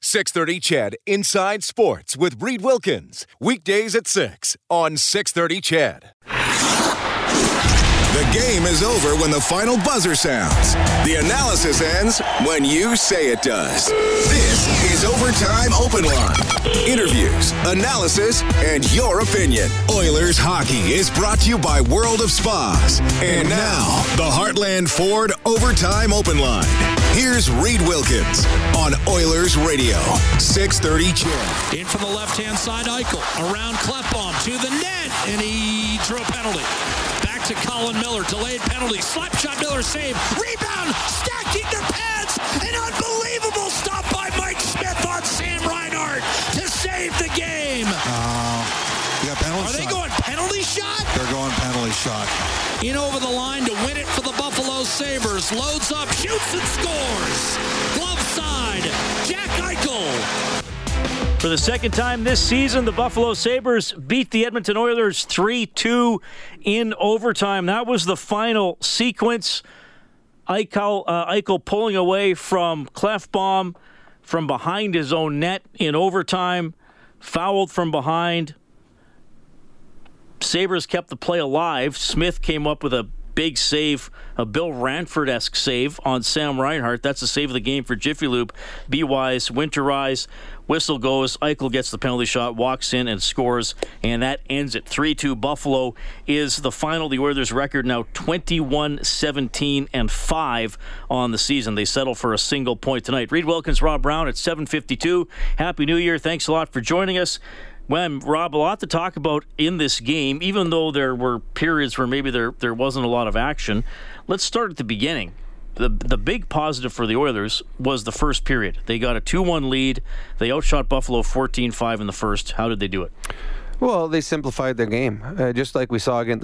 630 CHED Inside Sports with Reid Wilkins. Weekdays at 6 on 630 CHED. The game is over when the final buzzer sounds. The analysis ends when you say it does. This is Overtime Open Line. Interviews, analysis, and your opinion. Oilers hockey is brought to you by World of Spas. And now, the Heartland Ford Overtime Open Line. Here's Reid Wilkins on Oilers Radio, 630 CHED. In from the left-hand side, Eichel. Around Klefbom to the net, and he drew a penalty. Back to Colin Miller, delayed penalty. Slap shot, Miller save. Rebound, stacking the pads. An unbelievable stop by Mike Smith on Sam Reinhart to save the game. They're going penalty shot. In over the line to win it for the Buffalo Sabres. Loads up, shoots and scores. Glove side, Jack Eichel. For the second time this season, the Buffalo Sabres beat the Edmonton Oilers 3-2 in overtime. That was the final sequence. Eichel pulling away from Klefbom from behind his own net in overtime. Fouled from behind. Sabres kept the play alive. Smith came up with a big save, a Bill Ranford-esque save on Sam Reinhart. That's the save of the game for Jiffy Lube. Be wise, winterize, whistle goes. Eichel gets the penalty shot, walks in and scores, and that ends it. 3-2 Buffalo is the final. The Oilers' record now 21-17-5 on the season. They settle for a single point tonight. Reid Wilkins, Rob Brown at 7:52. Happy New Year. Thanks a lot for joining us. Well, Rob, a lot to talk about in this game, even though there were periods where maybe there wasn't a lot of action. Let's start at the beginning. The big positive for the Oilers was the first period. They got a 2-1 lead. They outshot Buffalo 14-5 in the first. How did they do it? Well, they simplified their game. Just like we saw against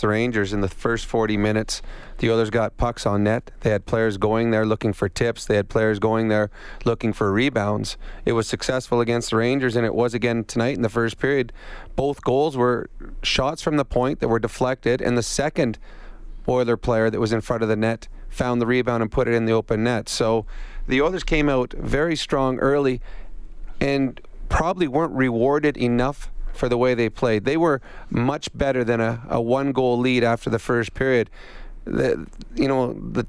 the Rangers in the first 40 minutes, the Oilers got pucks on net. They had players going there looking for tips. They had players going there looking for rebounds. It was successful against the Rangers, and it was again tonight in the first period. Both goals were shots from the point that were deflected, and the second Oiler player that was in front of the net found the rebound and put it in the open net. So the Oilers came out very strong early and probably weren't rewarded enough for the way they played. They were much better than a one-goal lead after the first period. The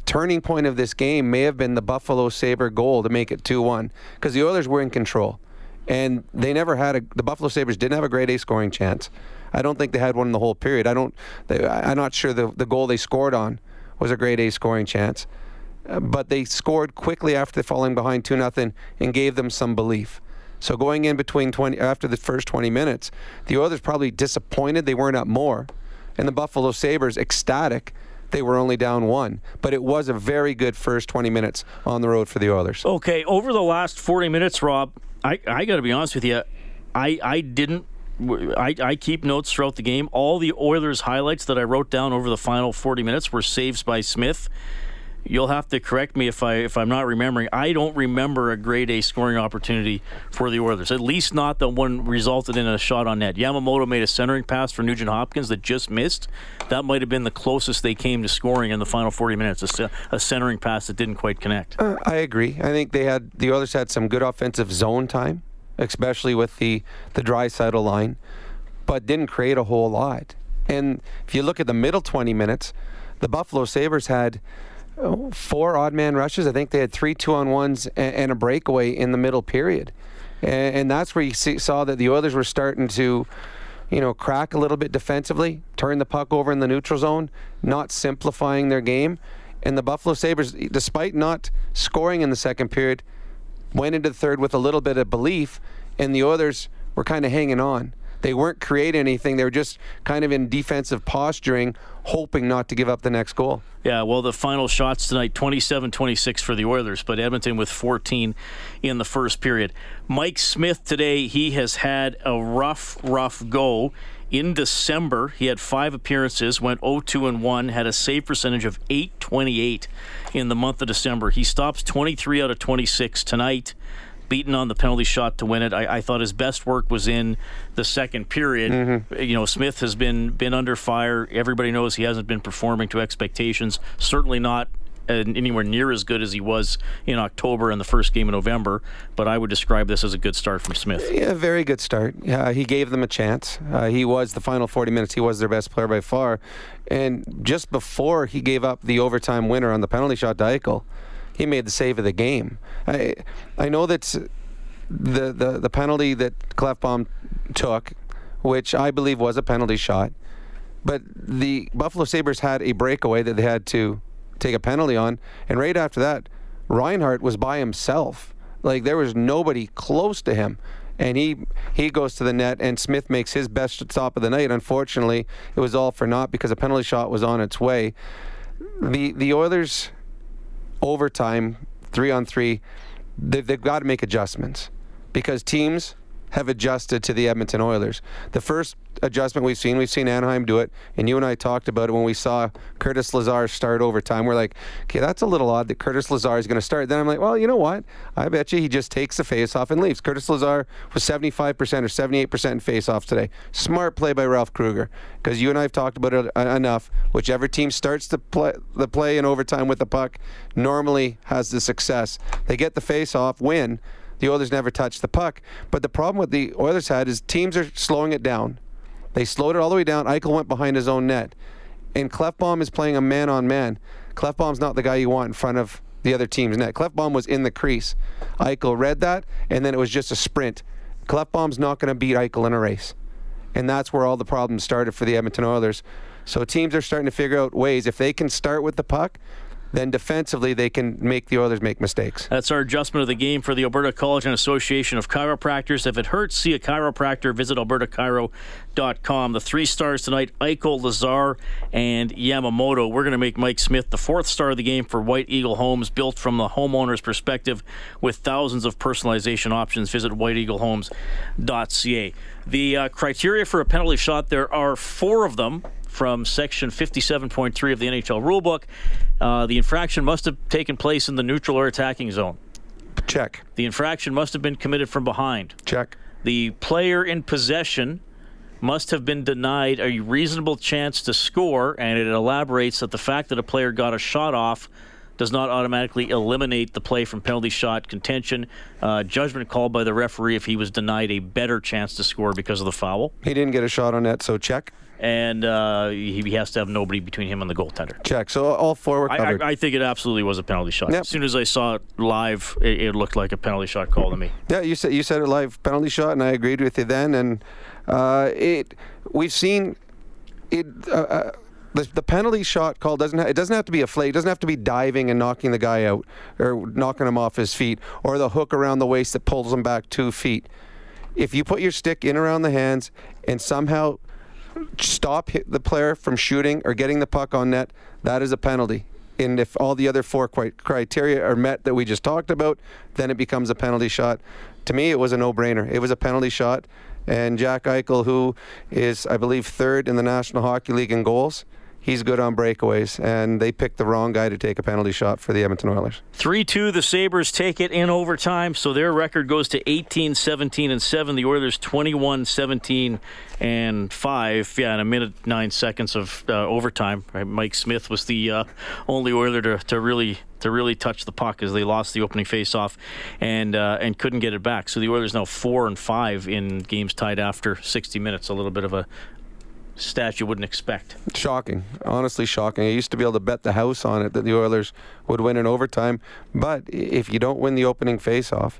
turning point of this game may have been the Buffalo Sabre goal to make it 2-1, because the Oilers were in control, and they never had the Buffalo Sabres didn't have a grade A scoring chance. I don't think they had one in the whole period. I'm not sure the goal they scored on was a grade A scoring chance, but they scored quickly after falling behind 2-0 and gave them some belief. So going in between after the first 20 minutes, the Oilers probably disappointed they weren't up more, and the Buffalo Sabres ecstatic they were only down one. But it was a very good first 20 minutes on the road for the Oilers. Okay, over the last 40 minutes, Rob, I got to be honest with you, I keep notes throughout the game. All the Oilers highlights that I wrote down over the final 40 minutes were saves by Smith. You'll have to correct me if I'm not remembering. I don't remember a grade A scoring opportunity for the Oilers, at least not the one resulted in a shot on net. Yamamoto made a centering pass for Nugent-Hopkins that just missed. That might have been the closest they came to scoring in the final 40 minutes, a centering pass that didn't quite connect. I agree. I think the Oilers had some good offensive zone time, especially with the Draisaitl line, but didn't create a whole lot. And if you look at the middle 20 minutes, the Buffalo Sabres had 4 odd-man rushes. I think they had 3 two-on-ones and a breakaway in the middle period. And that's where you saw that the Oilers were starting to, crack a little bit defensively, turn the puck over in the neutral zone, not simplifying their game. And the Buffalo Sabres, despite not scoring in the second period, went into the third with a little bit of belief, and the Oilers were kind of hanging on. They weren't creating anything. They were just kind of in defensive posturing, hoping not to give up the next goal. Yeah, well, the final shots tonight, 27-26 for the Oilers, but Edmonton with 14 in the first period. Mike Smith today, he has had a rough go. In December, he had 5 appearances, went 0-2-1, had a save percentage of .828 in the month of December. He stops 23 out of 26 tonight, beaten on the penalty shot to win it. I thought his best work was in the second period. Mm-hmm. You know, Smith has been under fire. Everybody knows he hasn't been performing to expectations, certainly not anywhere near as good as he was in October and the first game in November, but I would describe this as a good start from Smith. Yeah, very good start. He gave them a chance. He was, the final 40 minutes, he was their best player by far. And just before he gave up the overtime winner on the penalty shot to Eichel, he made the save of the game. I know that the penalty that Klefbom took, which I believe was a penalty shot, but the Buffalo Sabres had a breakaway that they had to take a penalty on, and right after that Reinhart was by himself. Like, there was nobody close to him, and he goes to the net, and Smith makes his best stop of the night. Unfortunately, it was all for naught because a penalty shot was on its way. The Oilers overtime 3-on-3, they've got to make adjustments because teams have adjusted to the Edmonton Oilers. The first adjustment we've seen Anaheim do it, and you and I talked about it when we saw Curtis Lazar start overtime. We're like, okay, that's a little odd that Curtis Lazar is going to start. Then I'm like, well, you know what? I bet you he just takes the faceoff and leaves. Curtis Lazar was 75% or 78% in faceoffs today. Smart play by Ralph Krueger, because you and I have talked about it enough. Whichever team starts the play in overtime with the puck normally has the success. They get the faceoff, win. The Oilers never touched the puck. But the problem with the Oilers had is teams are slowing it down. They slowed it all the way down. Eichel went behind his own net. And Klefbom is playing a man-on-man. Klefbom's not the guy you want in front of the other team's net. Klefbom was in the crease. Eichel read that, and then it was just a sprint. Klefbom's not going to beat Eichel in a race. And that's where all the problems started for the Edmonton Oilers. So teams are starting to figure out ways. If they can start with the puck, then defensively they can make the Oilers make mistakes. That's our adjustment of the game for the Alberta College and Association of Chiropractors. If it hurts, see a chiropractor. Visit albertachiro.com. The 3 stars tonight, Eichel, Lazar, and Yamamoto. We're going to make Mike Smith the 4th star of the game for White Eagle Homes, built from the homeowner's perspective with thousands of personalization options. Visit whiteeaglehomes.ca. The criteria for a penalty shot, there are 4 of them. From Section 57.3 of the NHL Rulebook, the infraction must have taken place in the neutral or attacking zone. Check. The infraction must have been committed from behind. Check. The player in possession must have been denied a reasonable chance to score, and it elaborates that the fact that a player got a shot off does not automatically eliminate the play from penalty shot contention. Judgment called by the referee if he was denied a better chance to score because of the foul. He didn't get a shot on that, so check. And he has to have nobody between him and the goaltender. Check. So all 4 were covered. I think it absolutely was a penalty shot. Yep. As soon as I saw it live, it looked like a penalty shot call to me. Yeah, you said it live, penalty shot, and I agreed with you then. And we've seen it. The penalty shot call doesn't have to be a flay. It doesn't have to be diving and knocking the guy out or knocking him off his feet or the hook around the waist that pulls him back 2 feet. If you put your stick in around the hands and somehow stop the player from shooting or getting the puck on net, that is a penalty. And if all the other 4 criteria are met that we just talked about, then it becomes a penalty shot. To me, it was a no-brainer. It was a penalty shot. And Jack Eichel, who is, I believe, 3rd in the National Hockey League in goals, he's good on breakaways, and they picked the wrong guy to take a penalty shot for the Edmonton Oilers. 3-2, the Sabres take it in overtime, so their record goes to 18-17-7. The Oilers 21-17-5. Yeah, in a minute, 9 seconds of overtime. Right? Mike Smith was the only Oiler to really touch the puck as they lost the opening faceoff and couldn't get it back. So the Oilers now 4-5 in games tied after 60 minutes. A little bit of a stat you wouldn't expect. Shocking. Honestly shocking. I used to be able to bet the house on it that the Oilers would win in overtime, but if you don't win the opening faceoff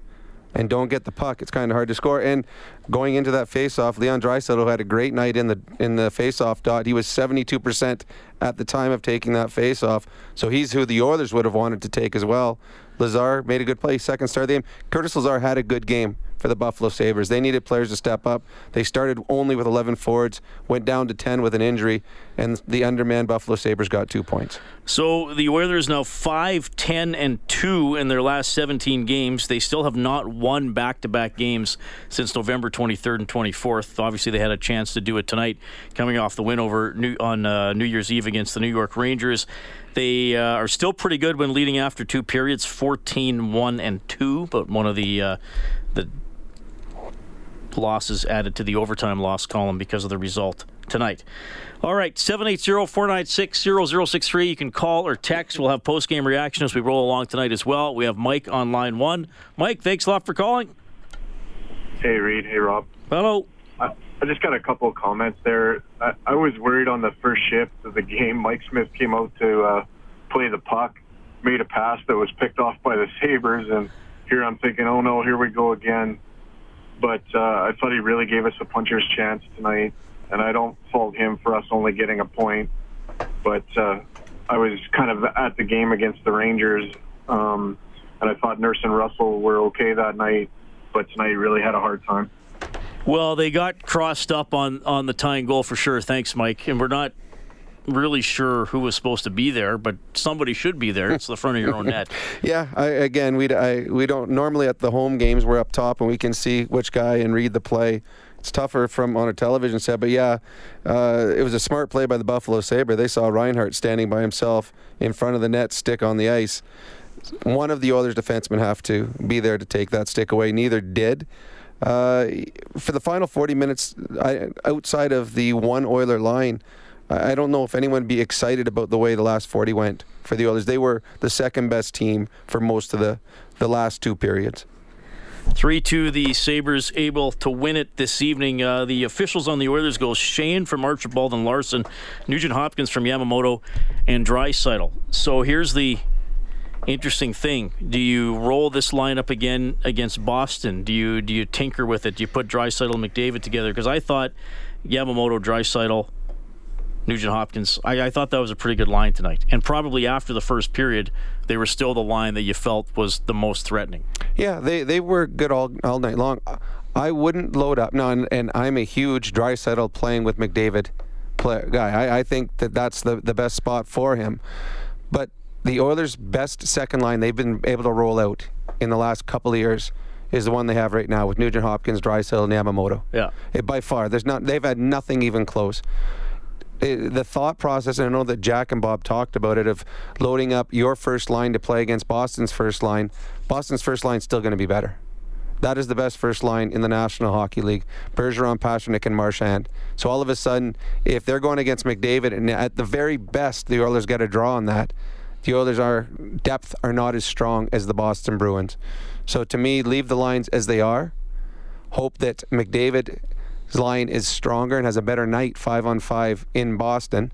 and don't get the puck, it's kind of hard to score. And going into that faceoff, Leon Draisaitl had a great night in the faceoff dot. He was 72% at the time of taking that faceoff, so he's who the Oilers would have wanted to take as well. Lazar made a good play, 2nd star of the game. Curtis Lazar had a good game. for the Buffalo Sabres. They needed players to step up. They started only with 11 forwards, went down to 10 with an injury, and the undermanned Buffalo Sabres got 2 points. So the Oilers now 5-10-2 in their last 17 games. They still have not won back-to-back games since November 23rd and 24th. Obviously, they had a chance to do it tonight, coming off the win over New Year's Eve against the New York Rangers. They are still pretty good when leading after two periods, 14-1-2, but one of the losses added to the overtime loss column because of the result tonight. All right, 780-496-0063. You can call or text. We'll have post-game reaction as we roll along tonight as well. We have Mike on line one. Mike, thanks a lot for calling. Hey, Reid. Hey, Rob. Hello. I just got a couple of comments there. I was worried on the first shift of the game. Mike Smith came out to play the puck, made a pass that was picked off by the Sabres, and here I'm thinking, oh, no, here we go again. But I thought he really gave us a puncher's chance tonight, and I don't fault him for us only getting a point. But I was kind of at the game against the Rangers, and I thought Nurse and Russell were okay that night, but tonight he really had a hard time. Well, they got crossed up on the tying goal for sure. Thanks, Mike. And we're not really sure who was supposed to be there, but somebody should be there. It's the front of your own net. Yeah, we don't normally at the home games, we're up top and we can see which guy and read the play. It's tougher from on a television set, but yeah, it was a smart play by the Buffalo Sabre. They saw Reinhart standing by himself in front of the net, stick on the ice. One of the Oilers defensemen have to be there to take that stick away. Neither did. For the final 40 minutes, outside of the one Oiler line, I don't know if anyone would be excited about the way the last 40 went for the Oilers. They were the second-best team for most of the last two periods. 3-2, the Sabres able to win it this evening. The officials on the Oilers go Shane from Archibald and Larson, Nugent-Hopkins from Yamamoto, and Draisaitl. So here's the interesting thing. Do you roll this lineup again against Boston? Do you tinker with it? Do you put Draisaitl and McDavid together? Because I thought Yamamoto, Draisaitl, Nugent-Hopkins, I thought that was a pretty good line tonight. And probably after the first period, they were still the line that you felt was the most threatening. Yeah, they were good all night long. I wouldn't load up. No, and I'm a huge Draisaitl playing with McDavid guy. I think that's the best spot for him. But the Oilers' best second line they've been able to roll out in the last couple of years is the one they have right now with Nugent-Hopkins, Draisaitl, and Yamamoto. Yeah. By far, they've had nothing even close. The thought process, and I know that Jack and Bob talked about it, of loading up your first line to play against Boston's first line. Boston's first line is still going to be better. That is the best first line in the National Hockey League. Bergeron, Pasternak, and Marchand. So all of a sudden, if they're going against McDavid, and at the very best, the Oilers get a draw on that, the Oilers' depth are not as strong as the Boston Bruins. So to me, leave the lines as they are. Hope that McDavid's line is stronger and has a better night 5-on-5 in Boston.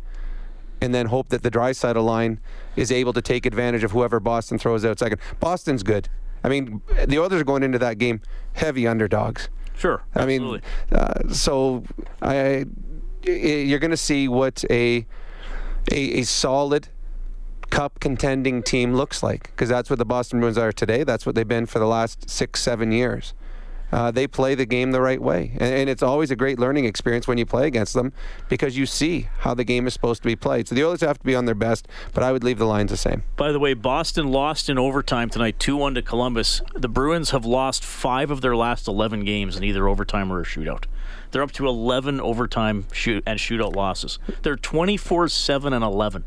And then hope that the Draisaitl line is able to take advantage of whoever Boston throws out second. Boston's good. I mean, the Oilers are going into that game heavy underdogs. Sure, absolutely. I mean, you're going to see what a solid Cup contending team looks like, because that's what the Boston Bruins are today. That's what they've been for the last 6-7 years. They play the game the right way, and it's always a great learning experience when you play against them, because you see how the game is supposed to be played. So the Oilers have to be on their best, but I would leave the lines the same. By the way, Boston lost in overtime tonight 2-1 to Columbus. The Bruins have lost 5 of their last 11 games in either overtime or a shootout. They're up to 11 overtime and shootout losses. They're 24-7-11.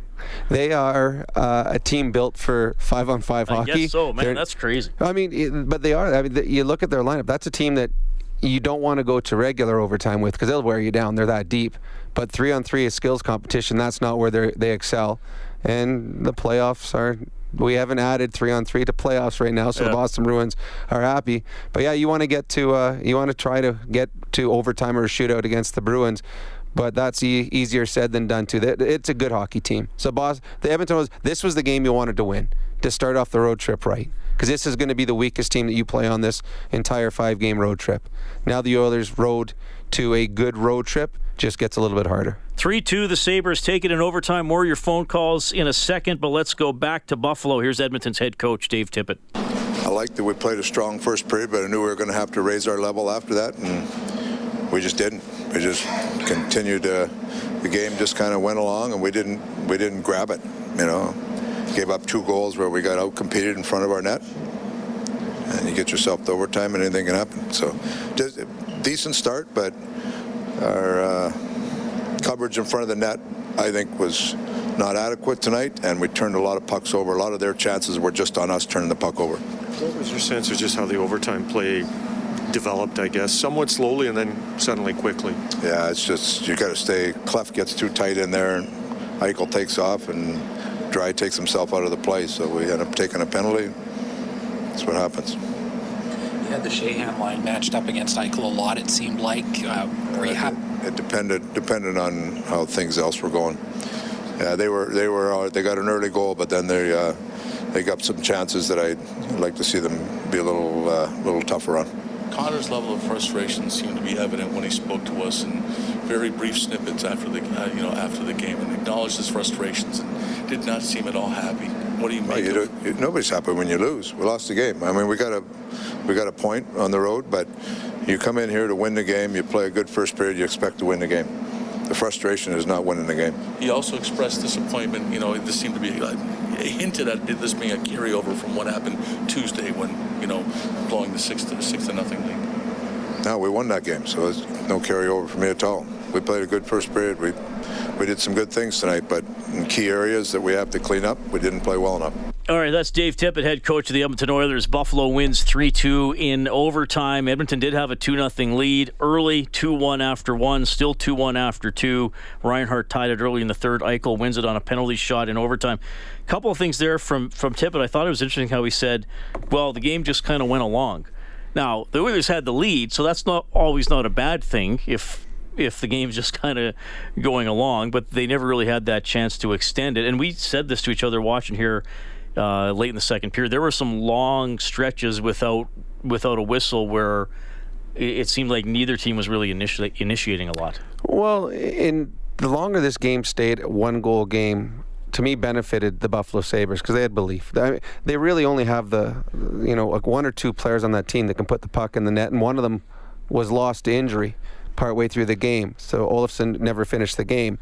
They are a team built for 5-on-5 hockey. I guess so, man. That's crazy. I mean, but they are. I mean, you look at their lineup. That's a team that you don't want to go to regular overtime with, because they'll wear you down. They're that deep. But 3-on-3 is skills competition. That's not where they excel. And the playoffs are. We haven't added 3-on-3 to playoffs right now, so yeah. The Boston Bruins are happy. But yeah, you want to try to get to overtime or a shootout against the Bruins. But that's easier said than done, too. It's a good hockey team. So, the Edmonton Oilers, this was the game you wanted to win to start off the road trip right, because this is going to be the weakest team that you play on this entire 5-game road trip. Now the Oilers' road to a good road trip just gets a little bit harder. 3-2, the Sabres take it in overtime. More of your phone calls in a second, but let's go back to Buffalo. Here's Edmonton's head coach, Dave Tippett. I liked that we played a strong first period, but I knew we were going to have to raise our level after that, and we just didn't. We just continued. The game just kind of went along, and we didn't grab it. You know, gave up two goals where we got out-competed in front of our net, and you get yourself to overtime, and anything can happen. So, just a decent start, but our coverage in front of the net, I think, was not adequate tonight, and we turned a lot of pucks over. A lot of their chances were just on us turning the puck over. What was your sense of just how the overtime play developed, I guess? Somewhat slowly and then suddenly quickly. Yeah, it's just, you got to stay. Klef gets too tight in there, and Eichel takes off, and Dry takes himself out of the play, so we end up taking a penalty. That's what happens. You had the Sheahan line matched up against Eichel a lot, it seemed like. It depended on how things else were going. Yeah, they got an early goal, but then they got some chances that I'd like to see them be a little tougher on. Connor's level of frustration seemed to be evident when he spoke to us in very brief snippets after the after the game, and acknowledged his frustrations and did not seem at all happy. What do you make of it? Nobody's happy when you lose. We lost the game. I mean, we got a point on the road, but you come in here to win the game. You play a good first period. You expect to win the game. The frustration is not winning the game. He also expressed disappointment. You know, this seemed to be hinted at this being a carryover from what happened Tuesday when, blowing the 6-0 lead. No, we won that game, so there's no carryover for me at all. We played a good first period. We did some good things tonight, but in key areas that we have to clean up, we didn't play well enough. All right, that's Dave Tippett, head coach of the Edmonton Oilers. Buffalo wins 3-2 in overtime. Edmonton did have a 2-0 lead early, 2-1 after 1, still 2-1 after 2. Reinhart tied it early in the third. Eichel wins it on a penalty shot in overtime. A couple of things there from Tippett. I thought it was interesting how he said, well, the game just kind of went along. Now, the Oilers had the lead, so that's not always not a bad thing if the game's just kind of going along, but they never really had that chance to extend it. And we said this to each other watching here late in the second period. There were some long stretches without a whistle where it seemed like neither team was really initiating a lot. Well, in the longer this game stayed, one goal game, to me, benefited the Buffalo Sabres because they had belief. They really only have one or two players on that team that can put the puck in the net, and one of them was lost to injury partway through the game, so Olofsson never finished the game.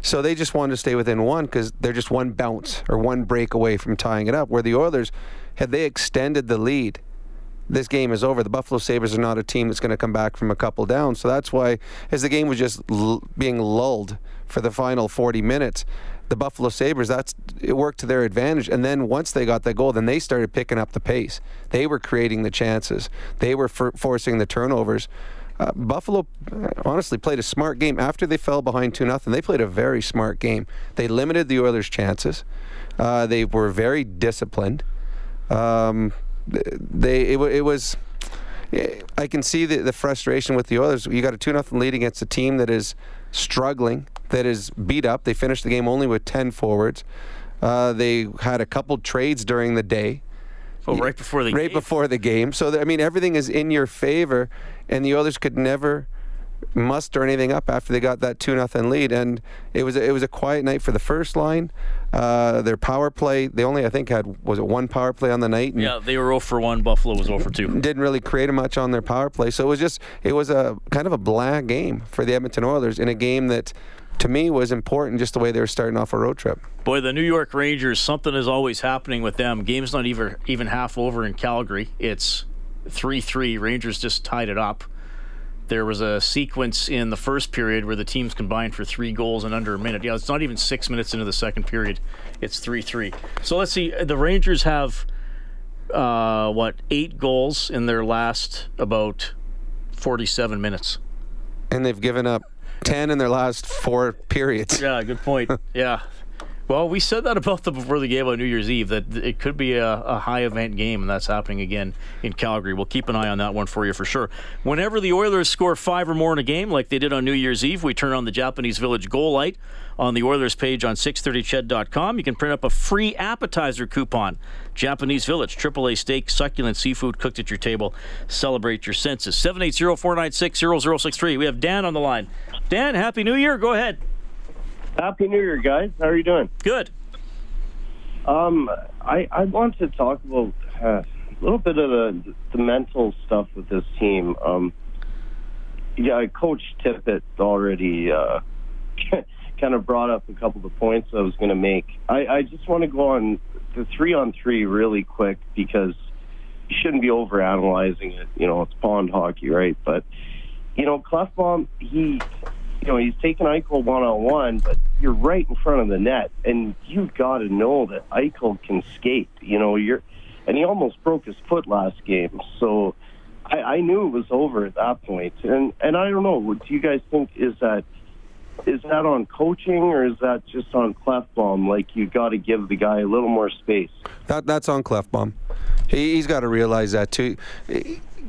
So they just wanted to stay within one because they're just one bounce or one break away from tying it up. Where the Oilers, had they extended the lead, this game is over. The Buffalo Sabres are not a team that's going to come back from a couple down. So that's why, as the game was just being lulled for the final 40 minutes, the Buffalo Sabres, it worked to their advantage. And then once they got that goal, then they started picking up the pace. They were creating the chances. They were forcing the turnovers. Buffalo honestly played a smart game. After they fell behind 2-0, they played a very smart game. They limited the Oilers' chances. They were very disciplined. I can see the frustration with the Oilers. You got a 2-0 lead against a team that is struggling, that is beat up. They finished the game only with 10 forwards. They had a couple trades during the day. Oh, right before the game. So, everything is in your favor, and the Oilers could never muster anything up after they got that 2-0 lead. And it was a quiet night for the first line. Their power play, they only, I think, had one power play on the night? And yeah, they were 0 for 1. Buffalo was 0 for 2. Didn't really create much on their power play. So it was a kind of a blah game for the Edmonton Oilers in a game that, to me, was important just the way they were starting off a road trip. Boy, the New York Rangers, something is always happening with them. Game's not even half over in Calgary. It's 3-3. Rangers just tied it up. There was a sequence in the first period where the teams combined for 3 goals in under a minute. Yeah, it's not even 6 minutes into the second period. It's 3-3. So let's see. The Rangers have, 8 goals in their last about 47 minutes. And they've given up 10 in their last 4 periods. Yeah, good point. Yeah. Well, we said that about them before the game on New Year's Eve, that it could be a high-event game, and that's happening again in Calgary. We'll keep an eye on that one for you for sure. Whenever the Oilers score 5 or more in a game, like they did on New Year's Eve, we turn on the Japanese Village goal light on the Oilers page on 630ched.com. You can print up a free appetizer coupon. Japanese Village, AAA steak, succulent seafood cooked at your table. Celebrate your senses. 780-496-0063. We have Dan on the line. Dan, Happy New Year. Go ahead. Happy New Year, guys. How are you doing? Good. I wanted to talk about little bit of the mental stuff with this team. Coach Tippett already kind of brought up a couple of the points I was going to make. I just want to go on the 3-on-3 really quick because you shouldn't be overanalyzing it. You know, it's pond hockey, right? But, you know, Klefbom, he's taken Eichel one-on-one, but you're right in front of the net, and you've got to know that Eichel can skate. You know, and he almost broke his foot last game, so I knew it was over at that point. And I don't know, what do you guys think? Is that on coaching, or is that just on Klefbom? Like, you got to give the guy a little more space. That's on Klefbom. He's got to realize that too.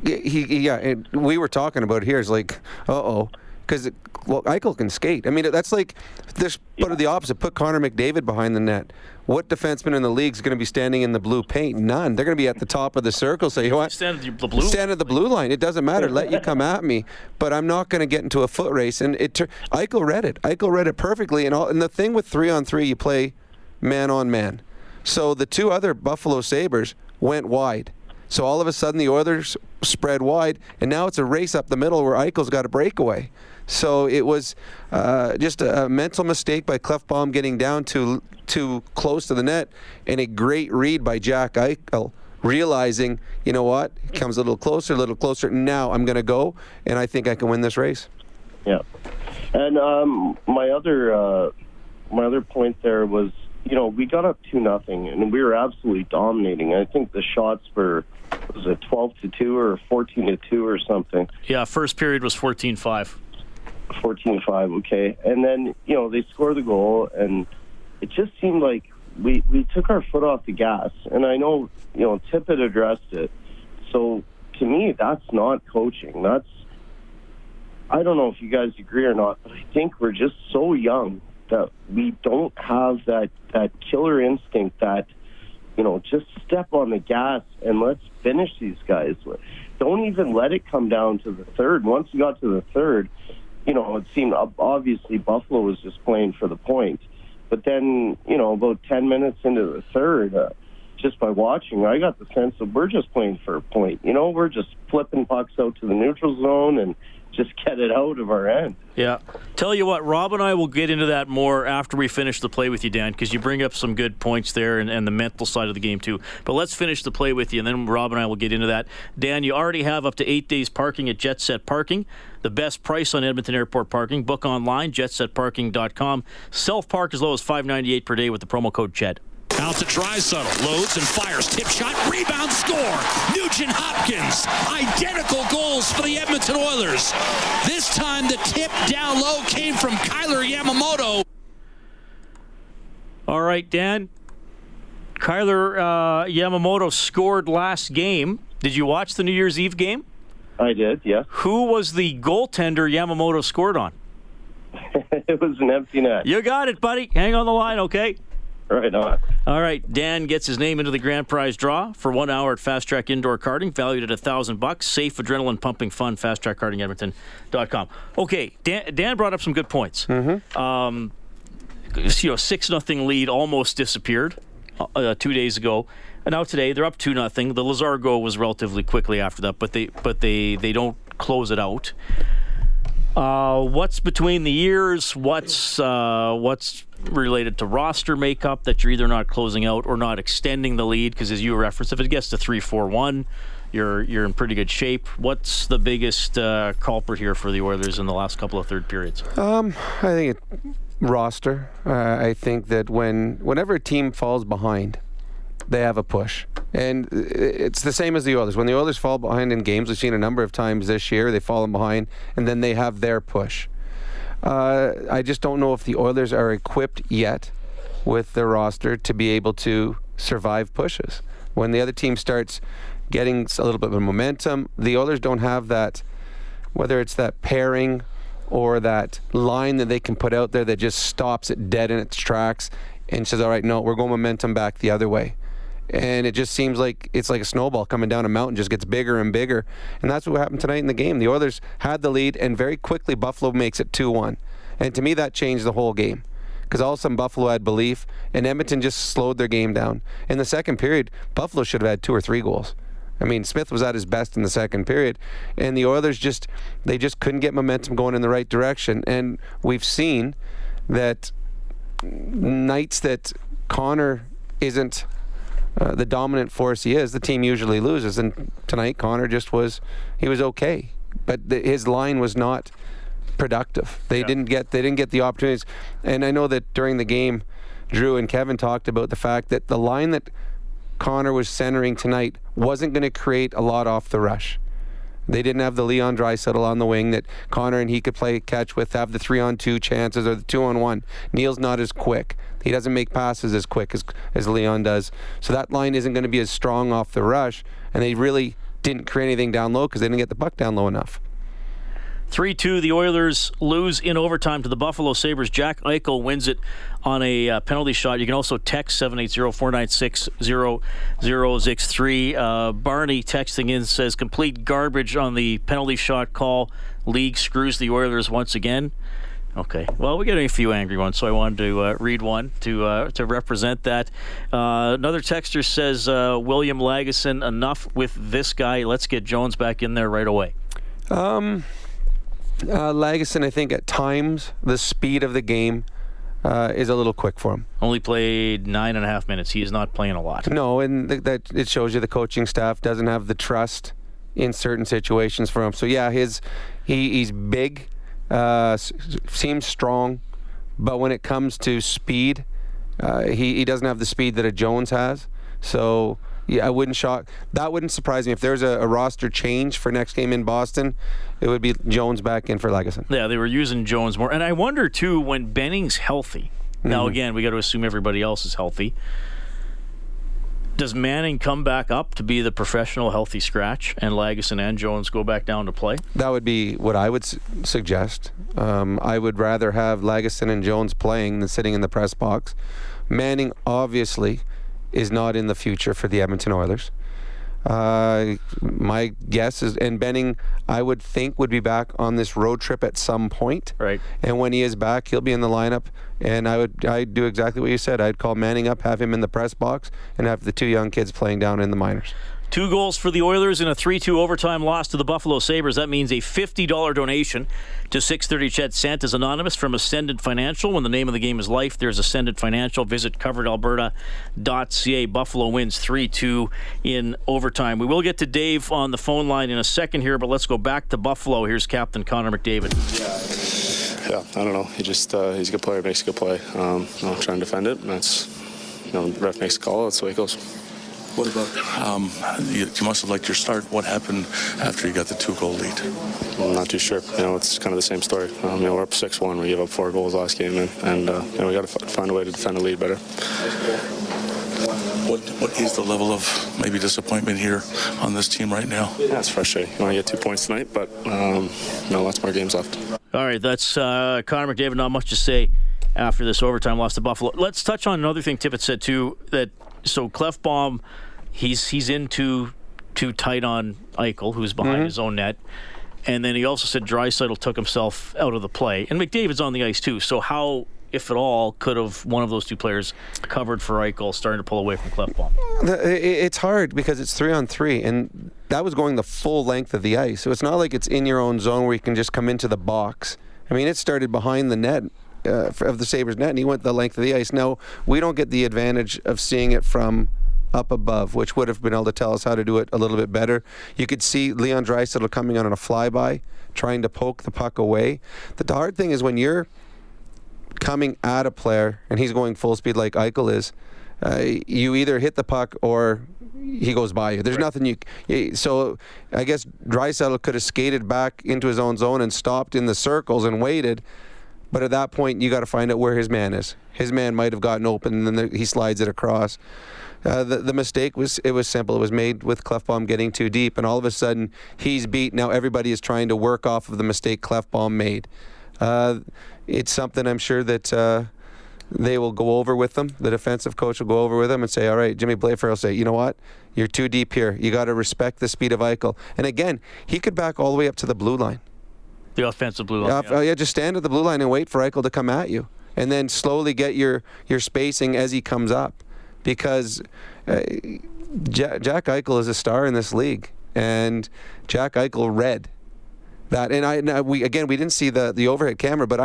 We were talking about here is like, because Eichel can skate. I mean, that's like this. But the opposite, put Connor McDavid behind the net. What defenseman in the league is going to be standing in the blue paint? None. They're going to be at the top of the circle. Say, you want stand at the blue line. It doesn't matter. Let you come at me, but I'm not going to get into a foot race. And Eichel read it. Eichel read it perfectly. And the thing with 3-on-3, you play man on man. So the two other Buffalo Sabres went wide. So all of a sudden the Oilers spread wide, and now it's a race up the middle where Eichel's got a breakaway. So it was just a mental mistake by Klefbom getting down too close to the net, and a great read by Jack Eichel, realizing, you know what, it comes a little closer, now I'm going to go, and I think I can win this race. Yeah. And my other point there was, you know, we got up 2-0, and we were absolutely dominating. I think the shots were, was it 12-2 or 14-2 or something? Yeah, first period was 14-5. 14-5, okay. And then, you know, they scored the goal, and it just seemed like we took our foot off the gas. And I know, you know, Tippett addressed it. So, to me, that's not coaching. That's, I don't know if you guys agree or not, but I think we're just so young that we don't have that killer instinct that, you know, just step on the gas and let's finish these guys. Don't even let it come down to the third. Once we got to the third, you know, it seemed obviously Buffalo was just playing for the point. But then, you know, about 10 minutes into the third, just by watching, I got the sense that we're just playing for a point. You know, we're just flipping pucks out to the neutral zone and just get it out of our end. Yeah. Tell you what, Rob and I will get into that more after we finish the play with you, Dan, because you bring up some good points there and the mental side of the game too. But let's finish the play with you, and then Rob and I will get into that. Dan, you already have up to 8 days parking at Jet Set Parking. The best price on Edmonton Airport parking. Book online, jetsetparking.com. Self-park as low as $5.98 per day with the promo code CHED. Out to Draisaitl, loads and fires, tip shot, rebound, score. Nugent-Hopkins, identical goals for the Edmonton Oilers. This time the tip down low came from Kailer Yamamoto. All right, Dan. Kailer Yamamoto scored last game. Did you watch the New Year's Eve game? I did, yeah. Who was the goaltender Yamamoto scored on? It was an empty net. You got it, buddy. Hang on the line, okay? Right on. All right, Dan gets his name into the grand prize draw for 1 hour at Fast Track Indoor Karting, valued at $1,000. Safe, adrenaline pumping fun. FastTrackKartingEdmonton.com. Okay, Dan brought up some good points. Mm-hmm. 6-0 lead almost disappeared 2 days ago, and now today they're up 2-0. The Lazar goal was relatively quickly after that, but they don't close it out. What's between the years? What's related to roster makeup that you're either not closing out or not extending the lead? Because as you referenced, if it gets to 3-4-1, you're in pretty good shape. What's the biggest culprit here for the Oilers in the last couple of third periods? I think roster. I think that whenever a team falls behind, they have a push. And it's the same as the Oilers. When the Oilers fall behind in games, we've seen a number of times this year, they've fallen behind, and then they have their push. I just don't know if the Oilers are equipped yet with their roster to be able to survive pushes. When the other team starts getting a little bit of momentum, the Oilers don't have that, whether it's that pairing or that line that they can put out there that just stops it dead in its tracks and says, all right, no, we're going momentum back the other way. And it just seems like it's like a snowball coming down a mountain, just gets bigger and bigger. And that's what happened tonight in the game. The Oilers had the lead, and very quickly Buffalo makes it 2-1. And to me, that changed the whole game, because all of a sudden Buffalo had belief, and Edmonton just slowed their game down. In the second period, Buffalo should have had 2 or 3 goals. I mean, Smith was at his best in the second period, and the Oilers just couldn't get momentum going in the right direction. And we've seen that nights that Connor isn't the dominant force he is, the team usually loses. And tonight, Connor was okay, but his line was not productive. They didn't get the opportunities. And I know that during the game, Drew and Kevin talked about the fact that the line that Connor was centering tonight wasn't going to create a lot off the rush. They didn't have the Leon Draisaitl on the wing that Connor and he could play catch with, have the 3-on-2 chances or the 2-on-1. Neal's not as quick. He doesn't make passes as quick as Leon does. So that line isn't going to be as strong off the rush, and they really didn't create anything down low because they didn't get the puck down low enough. 3-2, the Oilers lose in overtime to the Buffalo Sabres. Jack Eichel wins it on a penalty shot. You can also text 780-496-0063. Barney texting in says, complete garbage on the penalty shot call. League screws the Oilers once again. Okay. Well, we're getting a few angry ones, so I wanted to read one to represent that. Another texter says, William Lagesson, enough with this guy. Let's get Jones back in there right away. Lagesson, I think at times the speed of the game is a little quick for him. Only played 9.5 minutes. He is not playing a lot. No, and that it shows you the coaching staff doesn't have the trust in certain situations for him. So yeah, he's big, seems strong, but when it comes to speed, he doesn't have the speed that a Jones has. So yeah, that wouldn't surprise me. If there's a roster change for next game in Boston, it would be Jones back in for Lagesson. Yeah, they were using Jones more. And I wonder, too, when Benning's healthy. Mm-hmm. Now, again, we got to assume everybody else is healthy. Does Manning come back up to be the professional healthy scratch and Lagesson and Jones go back down to play? That would be what I would suggest. I would rather have Lagesson and Jones playing than sitting in the press box. Manning, obviously, is not in the future for the Edmonton Oilers. My guess is, and Benning, I would think, would be back on this road trip at some point. Right. And when he is back, he'll be in the lineup. And I'd do exactly what you said. I'd call Manning up, have him in the press box, and have the two young kids playing down in the minors. 2 goals for the Oilers in a 3-2 overtime loss to the Buffalo Sabres. That means a $50 donation to 630 CHED. Santa's Anonymous from Ascended Financial. When the name of the game is life, there's Ascended Financial. Visit coveredalberta.ca. Buffalo wins 3-2 in overtime. We will get to Dave on the phone line in a second here, but let's go back to Buffalo. Here's Captain Connor McDavid. Yeah, I don't know. He he's a good player, makes a good play. I'll try and defend it. That's, the ref makes a call. That's the way it goes. What about you must have liked your start. What happened after you got the 2-goal lead? I'm not too sure. It's kind of the same story. We're up 6-1. We gave up 4 goals last game, and we got to find a way to defend the lead better. What is the level of maybe disappointment here on this team right now? Yeah, it's frustrating. You want to get 2 points tonight, but lots more games left. All right, that's Connor McDavid. Not much to say after this overtime loss to Buffalo. Let's touch on another thing Tippett said too. So Klefbom, he's in too tight on Eichel, who's behind his own net. And then he also said Draisaitl took himself out of the play. And McDavid's on the ice, too. So how, if at all, could have one of those 2 players covered for Eichel starting to pull away from Klefbom? It's hard because it's 3-on-3, and that was going the full length of the ice. So it's not like it's in your own zone where you can just come into the box. I mean, it started behind the net. Of the Sabres net, and he went the length of the ice. Now, we don't get the advantage of seeing it from up above, which would have been able to tell us how to do it a little bit better. You could see Leon Draisaitl coming on a flyby, trying to poke the puck away. The hard thing is when you're coming at a player, and he's going full speed like Eichel is, you either hit the puck or he goes by you. There's nothing you... So I guess Draisaitl could have skated back into his own zone and stopped in the circles and waited. But at that point, you got to find out where his man is. His man might have gotten open, and then he slides it across. The mistake was simple. It was made with Klefbom getting too deep, and all of a sudden, he's beat. Now everybody is trying to work off of the mistake Klefbom made. It's something I'm sure that they will go over with them. The defensive coach will go over with them and say, all right, Jimmy Blaffer will say, you know what? You're too deep here. You got to respect the speed of Eichel. And again, he could back all the way up to the blue line. The offensive blue line. Just stand at the blue line and wait for Eichel to come at you. And then slowly get your spacing as he comes up. Because Jack Eichel is a star in this league, and Jack Eichel read that. And we didn't see the overhead camera, but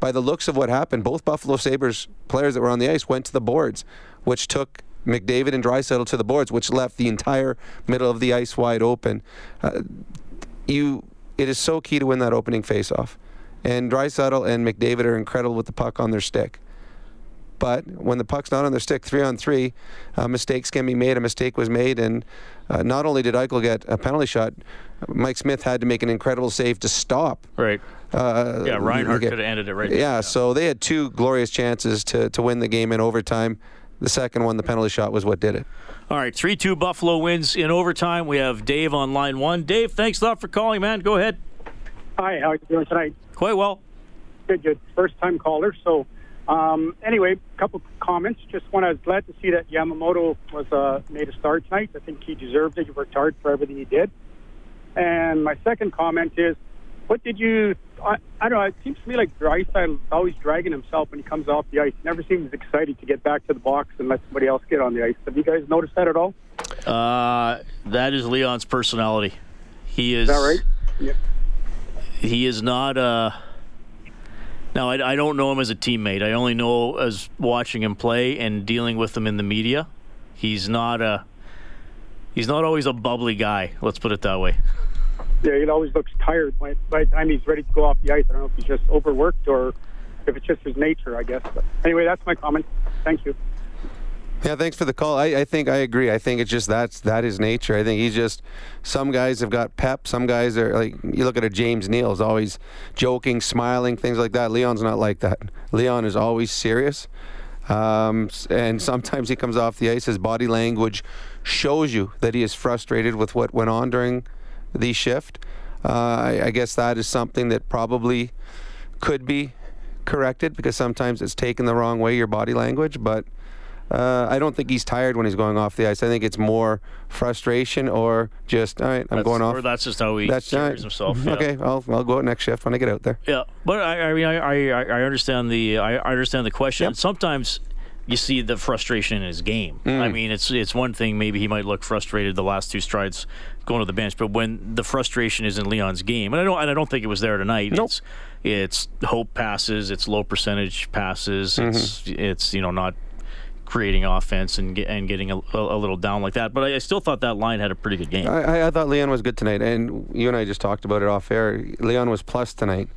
by the looks of what happened, both Buffalo Sabres players that were on the ice went to the boards, which took McDavid and Draisaitl to the boards, which left the entire middle of the ice wide open. It is so key to win that opening faceoff. And Draisaitl and McDavid are incredible with the puck on their stick. But when the puck's not on their stick, 3-on-3, mistakes can be made. A mistake was made, and not only did Eichel get a penalty shot, Mike Smith had to make an incredible save to stop. Right. Reinhart could have ended it right there. Yeah, so they had two glorious chances to win the game in overtime. The second one, the penalty shot, was what did it. All right, 3-2 Buffalo wins in overtime. We have Dave on line one. Dave, thanks a lot for calling, man. Go ahead. Hi, how are you doing tonight? Quite well. Good. First-time caller, so... anyway, a couple comments. Just one, I was glad to see that Yamamoto was made a start tonight. I think he deserved it. He worked hard for everything he did. And my second comment is, I don't know, it seems to me like Draisaitl is always dragging himself when he comes off the ice. Never seems excited to get back to the box and let somebody else get on the ice. Have you guys noticed that at all? That is Leon's personality. He is... Is that right? Yeah. He is not... Now, I don't know him as a teammate. I only know as watching him play and dealing with him in the media. He's not always a bubbly guy. Let's put it that way. Yeah, he always looks tired by the time he's ready to go off the ice. I don't know if he's just overworked or if it's just his nature, I guess. But anyway, that's my comment. Thank you. Yeah, thanks for the call. I think I agree. I think it's just that is nature. I think he's just, some guys have got pep. Some guys are like, you look at a James Neal, is always joking, smiling, things like that. Leon's not like that. Leon is always serious. And sometimes he comes off the ice. His body language shows you that he is frustrated with what went on during the shift. I guess that is something that probably could be corrected because sometimes it's taken the wrong way, your body language, but... I don't think he's tired when he's going off the ice. I think it's more frustration or just, all right, I'm going off. Or that's just how he carries himself. Yeah. Okay, I'll go out next shift when I get out there. Yeah, but I mean, I understand the question. Yep. Sometimes you see the frustration in his game. I mean, it's one thing. Maybe he might look frustrated the last two strides going to the bench, but when the frustration is in Leon's game, and I don't think it was there tonight. Nope. It's hope passes. It's low percentage passes. Mm-hmm. It's not creating offense and getting a little down like that. But I still thought that line had a pretty good game. I thought Leon was good tonight, and you and I just talked about it off air. Leon was plus tonight,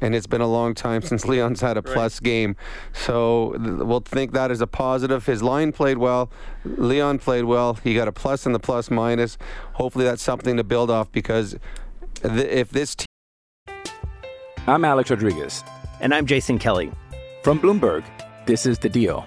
and it's been a long time since Leon's had a plus game. So we'll think that is a positive. His line played well. Leon played well. He got a plus in the plus minus. Hopefully that's something to build off because if this team... I'm Alex Rodriguez. And I'm Jason Kelly. From Bloomberg, this is The Deal.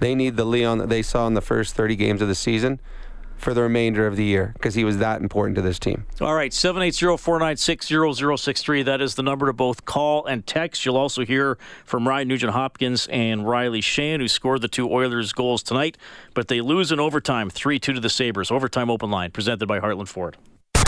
They need the Leon that they saw in the first 30 games of the season for the remainder of the year because he was that important to this team. All right, 780-496-0063. That is the number to both call and text. You'll also hear from Ryan Nugent-Hopkins and Riley Shan, who scored the two Oilers goals tonight, but they lose in overtime, 3-2 to the Sabres. Overtime open line presented by Heartland Ford.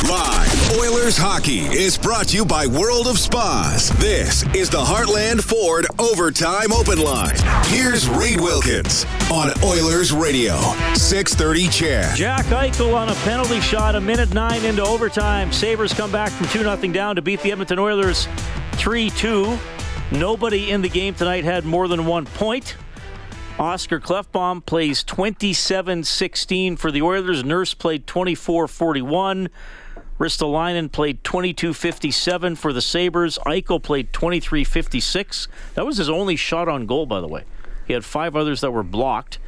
Live Oilers hockey is brought to you by World of Spas. This is the Heartland Ford Overtime Open Line. Here's Reid Wilkins on Oilers Radio, 630 CHED. Jack Eichel on a penalty shot, 1:09 into overtime. Sabres come back from 2-0 down to beat the Edmonton Oilers 3-2. Nobody in the game tonight had more than 1 point. Oscar Klefbom plays 27-16 for the Oilers. Nurse played 24-41. Ristolainen played 22-57 for the Sabres. Eichel played 23-56. That was his only shot on goal, by the way. He had 5 others that were blocked.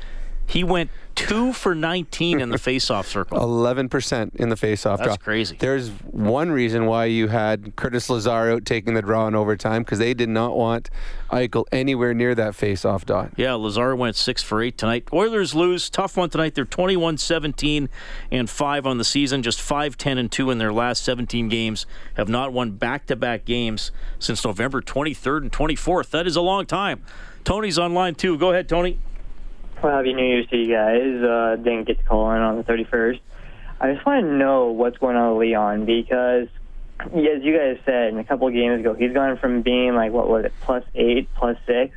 He went 2 for 19 in the faceoff circle. 11% in the faceoff draw. That's crazy. There's one reason why you had Curtis Lazar out taking the draw in overtime, because they did not want Eichel anywhere near that faceoff dot. Yeah, Lazar went 6 for 8 tonight. Oilers lose. Tough one tonight. They're 21-17 and 5 on the season. Just 5-10 and 2 in their last 17 games. Have not won back-to-back games since November 23rd and 24th. That is a long time. Tony's online, too. Go ahead, Tony. Well, happy New Year's to you guys. Didn't get to call in on the 31st. I just want to know what's going on with Leon, because, as you guys said, a couple of games ago, he's gone from being, like, what was it, +8, +6,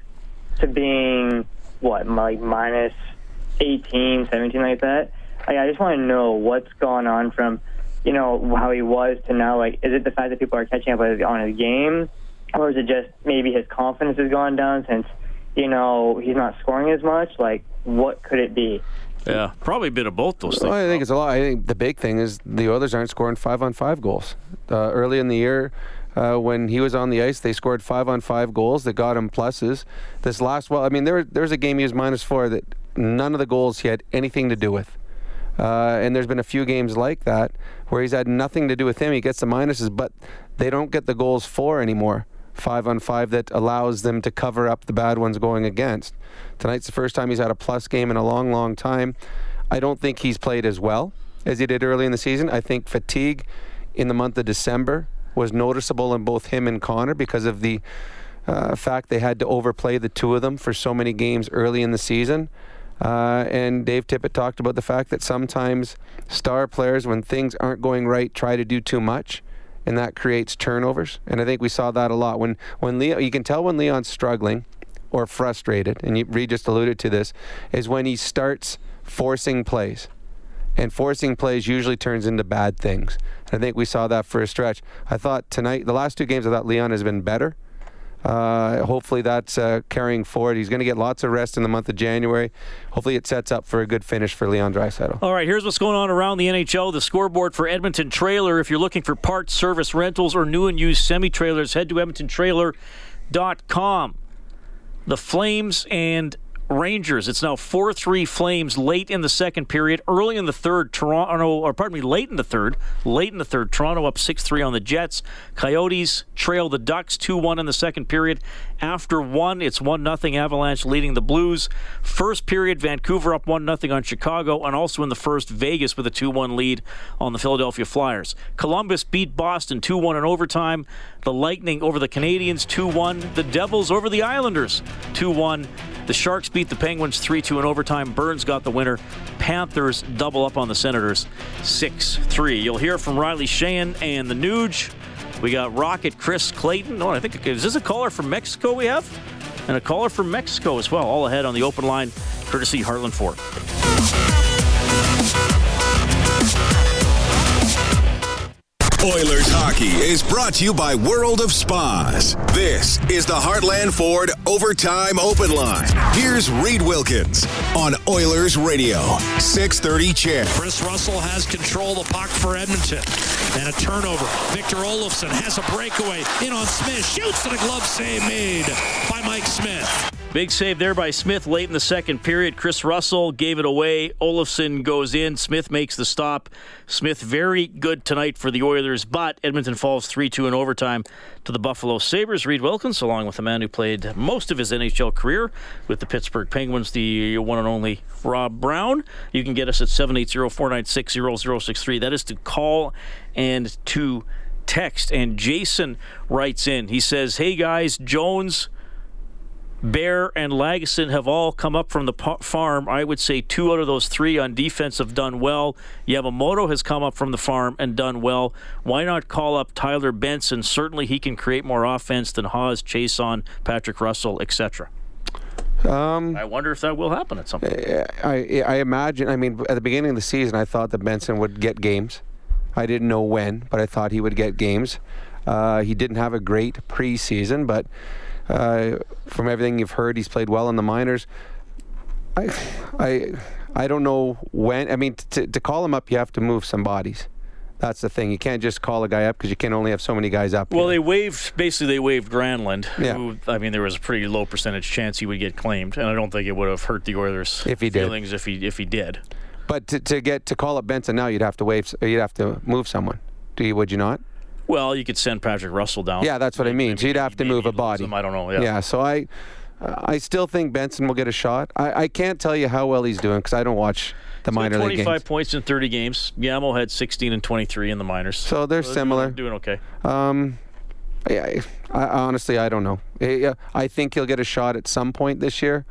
to being, what, like, -18, 17, like that. Like, I just want to know what's gone on from, you know, how he was to now. Like, is it the fact that people are catching up on his game, or is it just maybe his confidence has gone down since, you know, he's not scoring as much? Like, what could it be? Yeah, probably a bit of both those things. Well, I think it's a lot. I think the big thing is the Oilers aren't scoring 5-on-5 goals. Early in the year, when he was on the ice, they scored 5-on-5 goals that got him pluses. This last, well, I mean, there was a game he was -4 that none of the goals he had anything to do with. And there's been a few games like that where he's had nothing to do with him. He gets the minuses, but they don't get the goals for anymore. 5-on-5 that allows them to cover up the bad ones going against. Tonight's the first time he's had a plus game in a long, long time. I don't think he's played as well as he did early in the season. I think fatigue in the month of December was noticeable in both him and Connor because of the fact they had to overplay the two of them for so many games early in the season. And Dave Tippett talked about the fact that sometimes star players, when things aren't going right, try to do too much. And that creates turnovers. And I think we saw that a lot. When Leo, you can tell when Leon's struggling or frustrated, and Reid just alluded to this, is when he starts forcing plays. And forcing plays usually turns into bad things. And I think we saw that for a stretch. I thought tonight, the last two games, I thought Leon has been better. Hopefully that's carrying forward. He's going to get lots of rest in the month of January. Hopefully it sets up for a good finish for Leon Draisaitl. All right, here's what's going on around the NHL. The scoreboard for Edmonton Trailer. If you're looking for parts, service, rentals, or new and used semi-trailers, head to EdmontonTrailer.com. The Flames and Rangers. It's now 4-3 Flames late in the second period. Early in the third, late in the third, Toronto up 6-3 on the Jets. Coyotes trail the Ducks 2-1 in the second period. After 1, it's 1-0 Avalanche leading the Blues. First period, Vancouver up 1-0 on Chicago, and also in the first, Vegas with a 2-1 lead on the Philadelphia Flyers. Columbus beat Boston 2-1 in overtime. The Lightning over the Canadiens 2-1. The Devils over the Islanders 2-1. The Sharks beat the Penguins 3-2 in overtime. Burns got the winner. Panthers double up on the Senators 6-3. You'll hear from Riley Sheehan and the Nuge. We got Rocket Chris Clayton. Oh, I think, is this a caller from Mexico we have? And a caller from Mexico as well. All ahead on the open line, courtesy Heartland Ford. Oilers hockey is brought to you by World of Spas. This is the Heartland Ford Overtime Open Line. Here's Reid Wilkins on Oilers Radio, 630 CHED. Chris Russell has control of the puck for Edmonton. And a turnover. Victor Olofsson has a breakaway. In on Smith. Shoots, and a glove save made by Mike Smith. Big save there by Smith late in the second period. Chris Russell gave it away. Olofsson goes in. Smith makes the stop. Smith very good tonight for the Oilers, but Edmonton falls 3-2 in overtime to the Buffalo Sabres. Reid Wilkins, along with the man who played most of his NHL career with the Pittsburgh Penguins, the one and only Rob Brown. You can get us at 780-496-0063. That is to call and to text. And Jason writes in. He says, hey guys, Jones, Bear, and Lagesson have all come up from the farm. I would say 2 out of those 3 on defense have done well. Yamamoto has come up from the farm and done well. Why not call up Tyler Benson? Certainly he can create more offense than Hawes, Chiasson, Patrick Russell, etc. I wonder if that will happen at some point. I imagine. I mean, at the beginning of the season, I thought that Benson would get games. I didn't know when, but I thought he would get games. He didn't have a great preseason, but from everything you've heard, he's played well in the minors. I don't know when. I mean, to call him up, you have to move some bodies. That's the thing. You can't just call a guy up because you can only have so many guys up. Well, they waived Granlund, who, I mean, there was a pretty low percentage chance he would get claimed, and I don't think it would have hurt the Oilers' feelings if he did. But to call up Benson now, you'd have to move someone. Would you not? Well, you could send Patrick Russell down. Yeah, that's what I mean. Maybe, so you'd have to move a body. I don't know. Yeah. So I still think Benson will get a shot. I can't tell you how well he's doing because I don't watch the minor league games. 25 points in 30 games. Yamo had 16 and 23 in the minors. So they're similar. Doing okay. I honestly, I don't know. I think he'll get a shot at some point this year.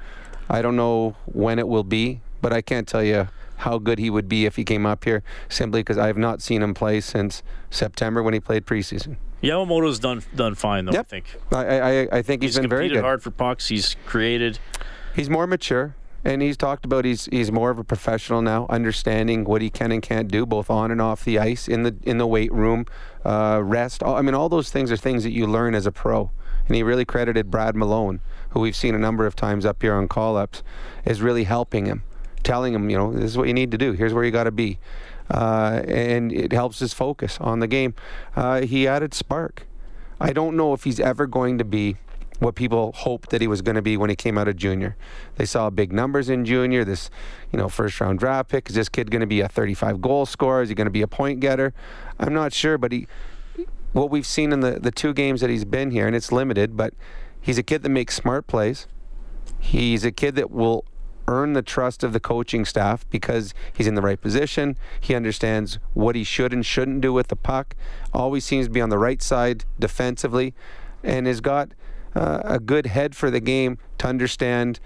I don't know when it will be, but I can't tell you how good he would be if he came up here, simply because I have not seen him play since September when he played preseason. Yamamoto's done fine, though, I think. I think he's been very good. He's competed hard for pucks. He's created. He's more mature, and he's talked about he's more of a professional now, understanding what he can and can't do, both on and off the ice, in the weight room, rest. I mean, all those things are things that you learn as a pro. And he really credited Brad Malone, who we've seen a number of times up here on call-ups, is really helping him. Telling him, this is what you need to do. Here's where you got to be. And it helps his focus on the game. He added spark. I don't know if he's ever going to be what people hoped that he was going to be when he came out of junior. They saw big numbers in junior. This, first-round draft pick. Is this kid going to be a 35-goal scorer? Is he going to be a point getter? I'm not sure, but what we've seen in the 2 games that he's been here, and it's limited, but he's a kid that makes smart plays. He's a kid that will earn the trust of the coaching staff because he's in the right position. He understands what he should and shouldn't do with the puck. Always seems to be on the right side defensively, and has got a good head for the game to understand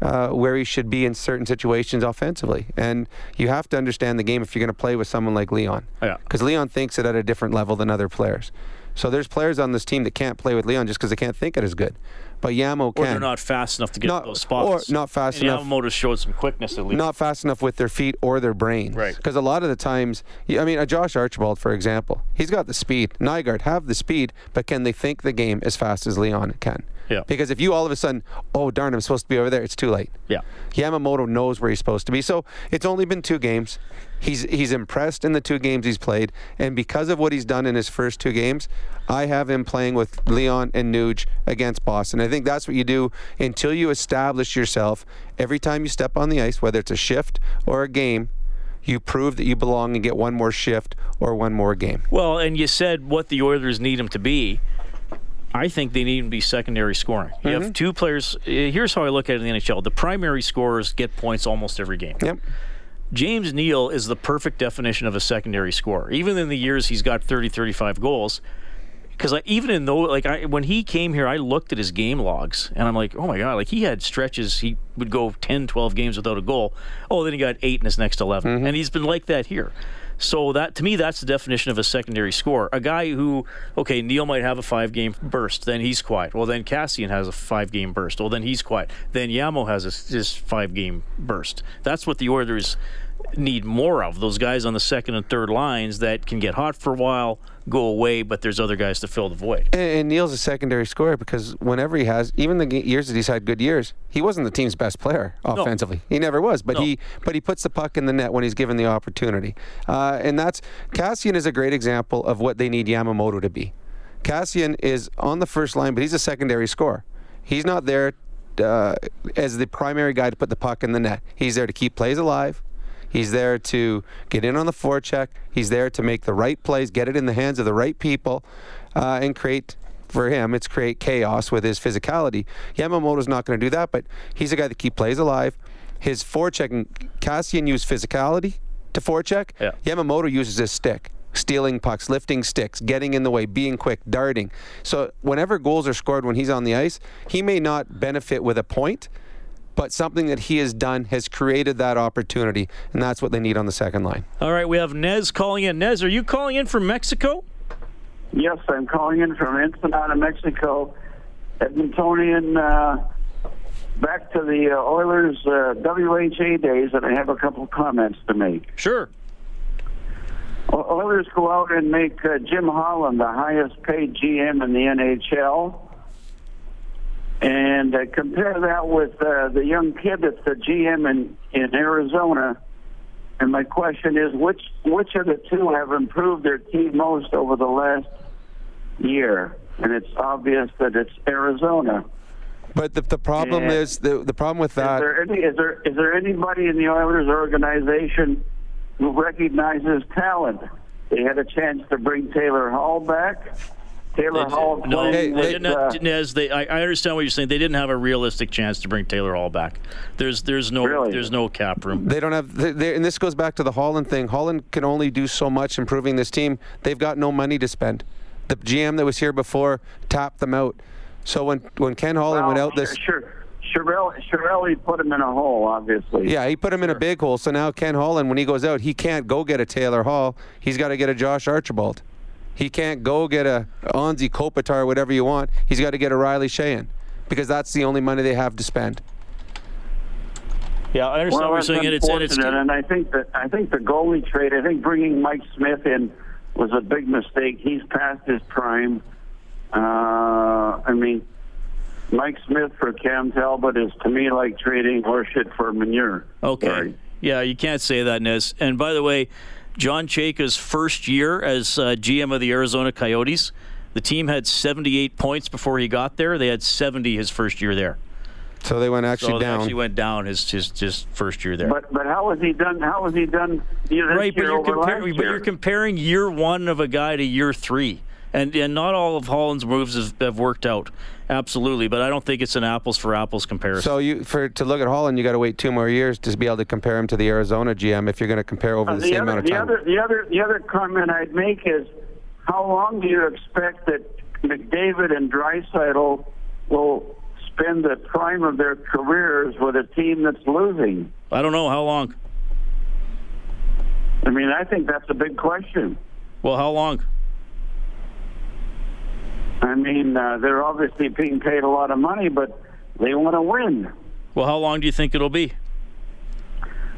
where he should be in certain situations offensively. And you have to understand the game if you're going to play with someone like Leon. Yeah. Because Leon thinks it at a different level than other players. So there's players on this team that can't play with Leon just because they can't think it as good. But Yamo can. Or they're not fast enough to get to those spots. Or not fast enough. Yamamoto showed some quickness at least. Not fast enough with their feet or their brains. Right. Because a lot of the times, a Josh Archibald, for example, he's got the speed. Nygaard have the speed, but can they think the game as fast as Leon can? Yeah. Because if you all of a sudden, oh, darn, I'm supposed to be over there, it's too late. Yeah. Yamamoto knows where he's supposed to be. So it's only been 2 games. He's impressed in the 2 games he's played. And because of what he's done in his first 2 games, I have him playing with Leon and Nuge against Boston. I think that's what you do until you establish yourself. Every time you step on the ice, whether it's a shift or a game, you prove that you belong and get one more shift or one more game. Well, and you said what the Oilers need him to be. I think they need to be secondary scoring. You have 2 players. Here's how I look at it in the NHL. The primary scorers get points almost every game. Yep. James Neal is the perfect definition of a secondary scorer. Even in the years he's got 30, 35 goals, because when he came here, I looked at his game logs, and I'm like, oh, my God, he had stretches. He would go 10, 12 games without a goal. Oh, then he got 8 in his next 11. Mm-hmm. And he's been like that here. So that, to me, that's the definition of a secondary scorer. A guy who, okay, Neil might have a 5-game burst, then he's quiet. Well, then Cassian has a 5-game burst. Well, then he's quiet. Then Yamo has his 5-game burst. That's what the Oilers need more of, those guys on the second and third lines that can get hot for a while, go away, but there's other guys to fill the void. And Neil's a secondary scorer because whenever he has, even the years that he's had good years, he wasn't the team's best player offensively. No. He never was, but he puts the puck in the net when he's given the opportunity. And that's, Cassian is a great example of what they need Yamamoto to be. Cassian is on the first line, but he's a secondary scorer. He's not there as the primary guy to put the puck in the net. He's there to keep plays alive. He's there to get in on the forecheck. He's there to make the right plays, get it in the hands of the right people, and create chaos with his physicality. Yamamoto's not going to do that, but he's a guy that keeps plays alive. His forechecking, Cassian used physicality to forecheck. Yeah. Yamamoto uses his stick, stealing pucks, lifting sticks, getting in the way, being quick, darting. So whenever goals are scored when he's on the ice, he may not benefit with a point, but something that he has done has created that opportunity, and that's what they need on the second line. All right, we have Nez calling in. Nez, are you calling in from Mexico? Yes, I'm calling in from Ensenada, Mexico. Edmontonian, back to the Oilers WHA days, and I have a couple of comments to make. Sure. Oilers go out and make Jim Holland the highest-paid GM in the NHL. And compare that with the young kid that's the GM in Arizona, And my question is, which of the two have improved their team most over the last year? And it's obvious that it's Arizona. But the problem and is the problem with that. Is there anybody in the Oilers organization who recognizes talent? They had a chance to bring Taylor Hall back. I understand what you're saying. They didn't have a realistic chance to bring Taylor Hall back. There's no cap room. They don't have, and this goes back to the Holland thing. Holland can only do so much improving this team. They've got no money to spend. The GM that was here before tapped them out. So when Ken Holland went out this... Sure. Chiarelli put him in a hole, obviously. Yeah, he put him in a big hole. So now Ken Holland, when he goes out, he can't go get a Taylor Hall. He's got to get a Josh Archibald. He can't go get a Anzi Kopitar, whatever you want. He's got to get a Riley Sheehan because that's the only money they have to spend. Yeah, I understand what you're saying. I think the goalie trade, I think bringing Mike Smith in was a big mistake. He's past his prime. Mike Smith for Cam Talbot is, to me, like trading horseshit for manure. Okay. Sorry. Yeah, you can't say that, Nez. And by the way, John Chayka's first year as GM of the Arizona Coyotes, the team had 78 points before he got there. They had 70 his first year there. So they went down. Actually went down his first year there. But how has he done? Right, but you're comparing year one of a guy to year three. And not all of Holland's moves have worked out, absolutely. But I don't think it's an apples for apples comparison. So to look at Holland, you got to wait 2 more years to be able to compare him to the Arizona GM if you're going to compare over the same amount of time. The other comment I'd make is, how long do you expect that McDavid and Draisaitl will spend the prime of their careers with a team that's losing? I don't know how long. I mean, I think that's a big question. Well, how long? I mean, they're obviously being paid a lot of money, but they want to win. Well, how long do you think it'll be?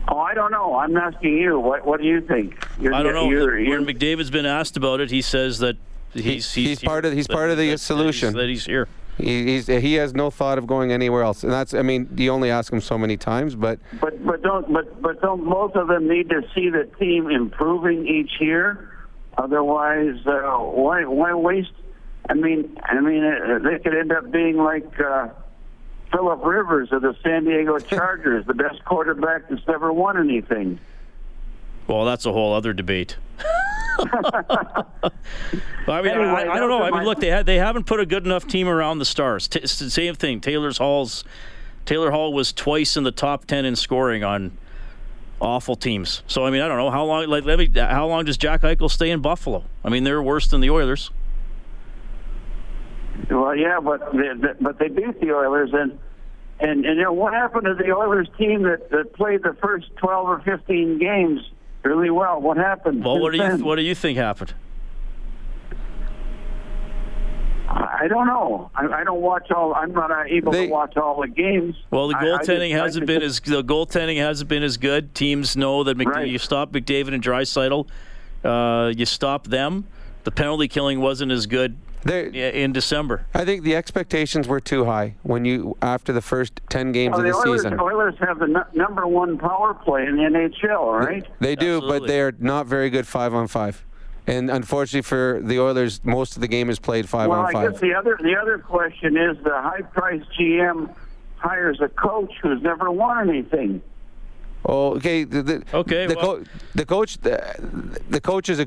Oh, I don't know. I'm asking you. What do you think? I don't know. When McDavid's been asked about it, he says that he's part of the solution. That he's here. He has no thought of going anywhere else, and that's. I mean, you only ask him so many times, but don't most of them need to see the team improving each year? Otherwise, why waste? I mean, they could end up being like Phillip Rivers of the San Diego Chargers, the best quarterback that's never won anything. Well, that's a whole other debate. I don't know. I mean, look, they haven't put a good enough team around the stars. Same thing. Taylor Hall was twice in the top 10 in scoring on awful teams. So I mean, I don't know how long. How long does Jack Eichel stay in Buffalo? I mean, they're worse than the Oilers. Well, yeah, but they beat the Oilers, and you know what happened to the Oilers team that played the first 12 or 15 games really well? What happened? Well, what do you think happened? I don't know. I don't watch all. I'm not able to watch all the games. Well, the goaltending hasn't been as good. Teams know that you stop McDavid and Draisaitl, you stop them. The penalty killing wasn't as good. In December, I think the expectations were too high after the first 10 games of the season. The Oilers have the number one power play in the NHL, right? They do, absolutely. But they are not very good 5-on-5, and unfortunately for the Oilers, most of the game is played 5-on-5. Well, I guess the other question is the high-priced GM hires a coach who's never won anything. Oh, okay. The coach is a good coach. The coach is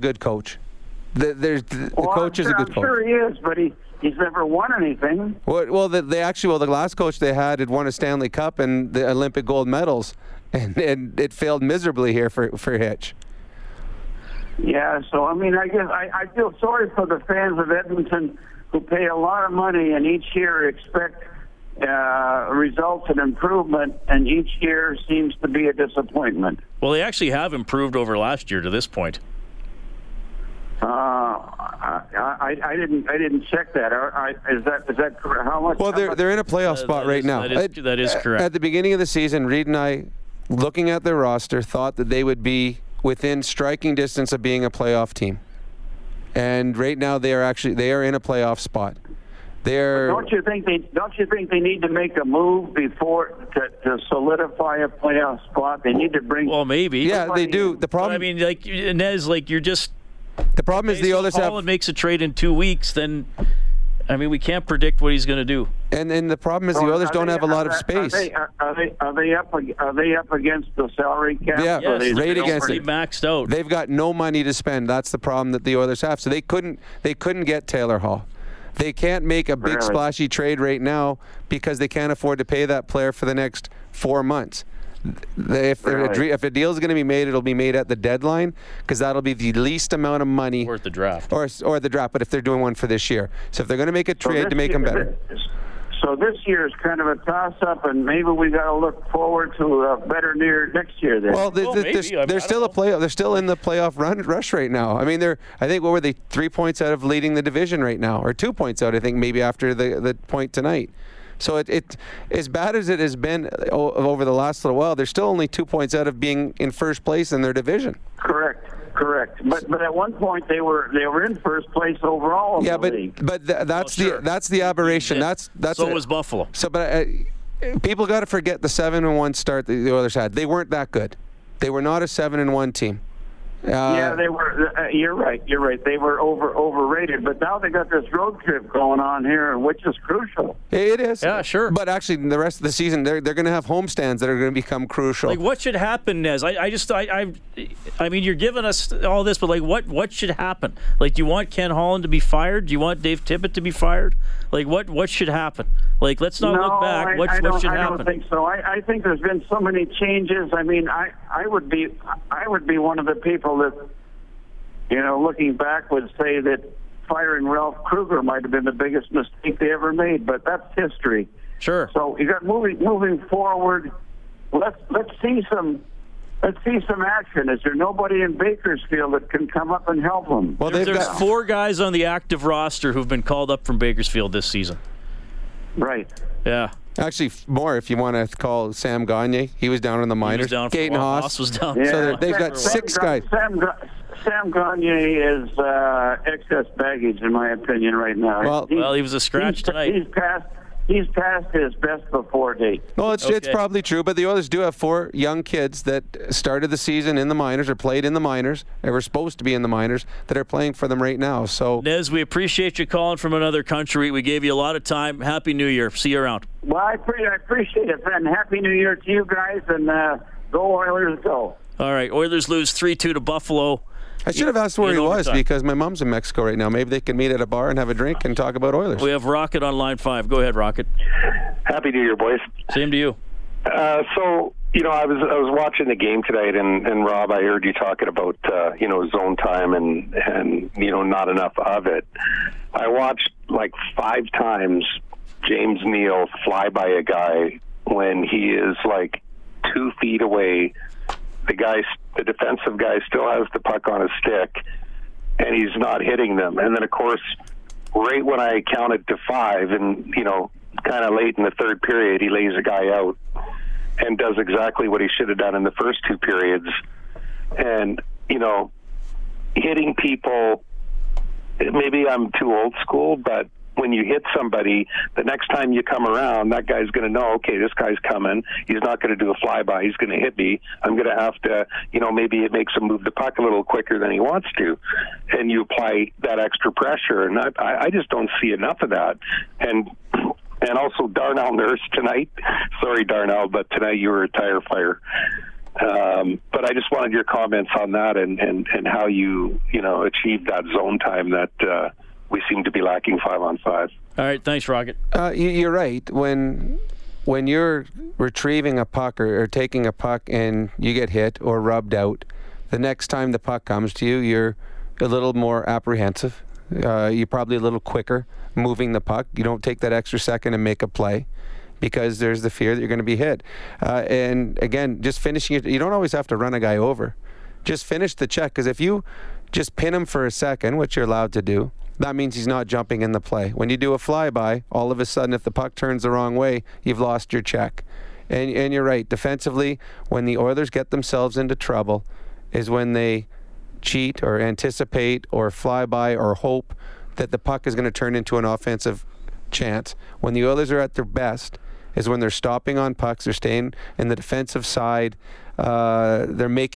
a good coach. Sure he is, but he's never won anything. The last coach they had won a Stanley Cup and the Olympic gold medals, and it failed miserably here for Hitch. Yeah, so I mean, I guess I feel sorry for the fans of Edmonton who pay a lot of money and each year expect results and improvement, and each year seems to be a disappointment. Well, they actually have improved over last year to this point. I didn't check that. Is that correct? How much? Well, they're in a playoff spot right now. That is correct. At the beginning of the season, Reid and I, looking at their roster, thought that they would be within striking distance of being a playoff team. And right now, they are in a playoff spot. Don't you think they need to make a move before to solidify a playoff spot? They need to bring. Well, maybe. Yeah, they do. The problem. But I mean, like Inez, like you're just. The problem is the Oilers have. If Holland makes a trade in 2 weeks, then. I mean, we can't predict what he's going to do. And the problem is the Oilers don't have a lot of space. Are they up against the salary cap? Yeah, yes, right against it. Maxed out. They've got no money to spend. That's the problem that the Oilers have. So they couldn't get Taylor Hall. They can't make a big splashy trade right now because they can't afford to pay that player for the next 4 months. If a deal is going to be made, it'll be made at the deadline because that'll be the least amount of money. Or at the draft. Or the draft, but if they're doing one for this year. So if they're going to make a trade to make them better. So this year is kind of a toss-up, and maybe we got to look forward to a better year next year. Then. Well, they're still in the playoff rush right now. I mean, I think 3 points out of leading the division right now, or 2 points out, I think, maybe after the point tonight. So it as bad as it has been over the last little while, they're still only 2 points out of being in first place in their division. Correct. But at one point they were in first place overall. Yeah, that's the aberration. Yeah. That's so it was Buffalo. So people got to forget the 7-1 start that the Oilers had. They weren't that good. They were not a 7-1 team. Yeah, they were. You're right. They were overrated, but now they got this road trip going on here, which is crucial. It is. Yeah, sure. But actually, the rest of the season, they're going to have homestands that are going to become crucial. Like, what should happen, Nez? I mean, you're giving us all this, but like, what should happen? Like, do you want Ken Holland to be fired? Do you want Dave Tippett to be fired? Like, what should happen? Like, let's not look back. What should happen? I don't think so. I think there's been so many changes. I mean, I would be one of the people that, you know, looking back would say that firing Ralph Krueger might have been the biggest mistake they ever made, but that's history. Sure. So you got moving forward. Let's see some action. Is there nobody in Bakersfield that can come up and help them? Well, there's four guys on the active roster who've been called up from Bakersfield this season. Right. Yeah. Actually, more if you want to call Sam Gagne. He was down in the minors. Gaten Haas was down. Yeah. So they've got six guys. Sam Gagne is excess baggage, in my opinion, right now. Well, he was a scratch tonight. He's past his best before date. Well, it's probably true, but the Oilers do have four young kids that started the season in the minors or played in the minors. They were supposed to be in the minors that are playing for them right now. So, Nez, we appreciate you calling from another country. We gave you a lot of time. Happy New Year. See you around. Well, I appreciate it, and Happy New Year to you guys, and go Oilers, go. All right, Oilers lose 3-2 to Buffalo. I should have asked where he was because my mom's in Mexico right now. Maybe they can meet at a bar and have a drink and talk about Oilers. We have Rocket on line 5. Go ahead, Rocket. Happy New Year, boys. Same to you. I was watching the game tonight, and Rob, I heard you talking about zone time and not enough of it. I watched like 5 times James Neal fly by a guy when he is like 2 feet away. The defensive guy still has the puck on his stick, and he's not hitting them. And then, of course, right when I counted to 5 and, kind of late in the third period, he lays a guy out and does exactly what he should have done in the first 2 periods. And, hitting people, maybe I'm too old school, but when you hit somebody, the next time you come around, that guy's going to know, okay, this guy's coming. He's not going to do a flyby. He's going to hit me. I'm going to have to, maybe it makes him move the puck a little quicker than he wants to. And you apply that extra pressure. And I just don't see enough of that. And also Darnell Nurse tonight. Sorry, Darnell, but tonight you were a tire fire. But I just wanted your comments on that and how you achieved that zone time that we seem to be lacking 5-on-5. All right, thanks, Rocket. You're right. When you're retrieving a puck or taking a puck and you get hit or rubbed out, the next time the puck comes to you, you're a little more apprehensive. You're probably a little quicker moving the puck. You don't take that extra second and make a play because there's the fear that you're going to be hit. And, again, just finishing it. You don't always have to run a guy over. Just finish the check because if you just pin him for a second, which you're allowed to do, that means he's not jumping in the play. When you do a flyby, all of a sudden, if the puck turns the wrong way, you've lost your check. And you're right. Defensively, when the Oilers get themselves into trouble is when they cheat or anticipate or flyby or hope that the puck is going to turn into an offensive chance when the Oilers are at their best is when they're stopping on pucks, they're staying in the defensive side, they're making...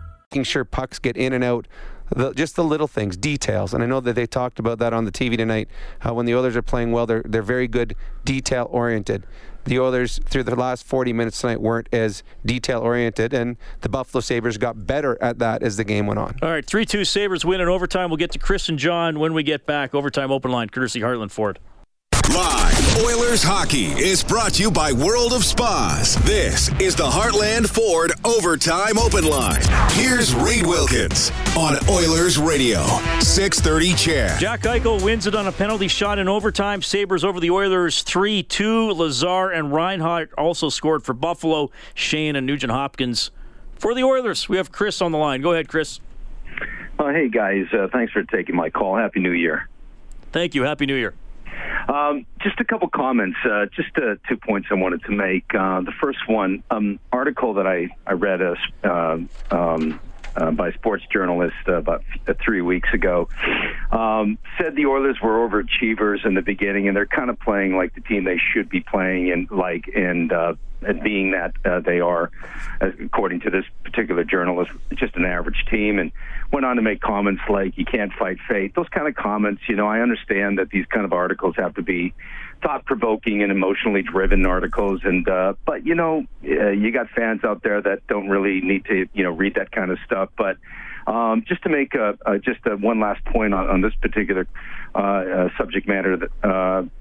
Making sure pucks get in and out, just the little things, details. And I know that they talked about that on the TV tonight, how when the Oilers are playing well, they're very good detail-oriented. The Oilers, through the last 40 minutes tonight, weren't as detail-oriented, and the Buffalo Sabres got better at that as the game went on. All right, 3-2 Sabres win in overtime. We'll get to Chris and John when we get back. Overtime open line, courtesy Heartland Ford. Live Oilers hockey is brought to you by World of Spas. This is the Heartland Ford Overtime Open Line. Here's Reid Wilkins on Oilers Radio, 630 CHED. Jack Eichel wins it on a penalty shot in overtime. Sabres over the Oilers 3-2. Lazar and Reinhart also scored for Buffalo. Shane and Nugent-Hopkins for the Oilers. We have Chris on the line. Go ahead, Chris. Hey, guys. Thanks for taking my call. Happy New Year. Thank you. Happy New Year. Just a couple comments, just 2 points I wanted to make. The first one, article that I read by a sports journalist about 3 weeks ago, said the Oilers were overachievers in the beginning, and they're kind of playing like the team they should be playing and being that they are, according to this particular journalist, just an average team, and went on to make comments like, you can't fight fate. Those kind of comments, you know, I understand that these kind of articles have to be thought-provoking and emotionally driven articles, and but, you know, you got fans out there that don't really need to, you know, read that kind of stuff, but just to make one last point on this particular subject matter, that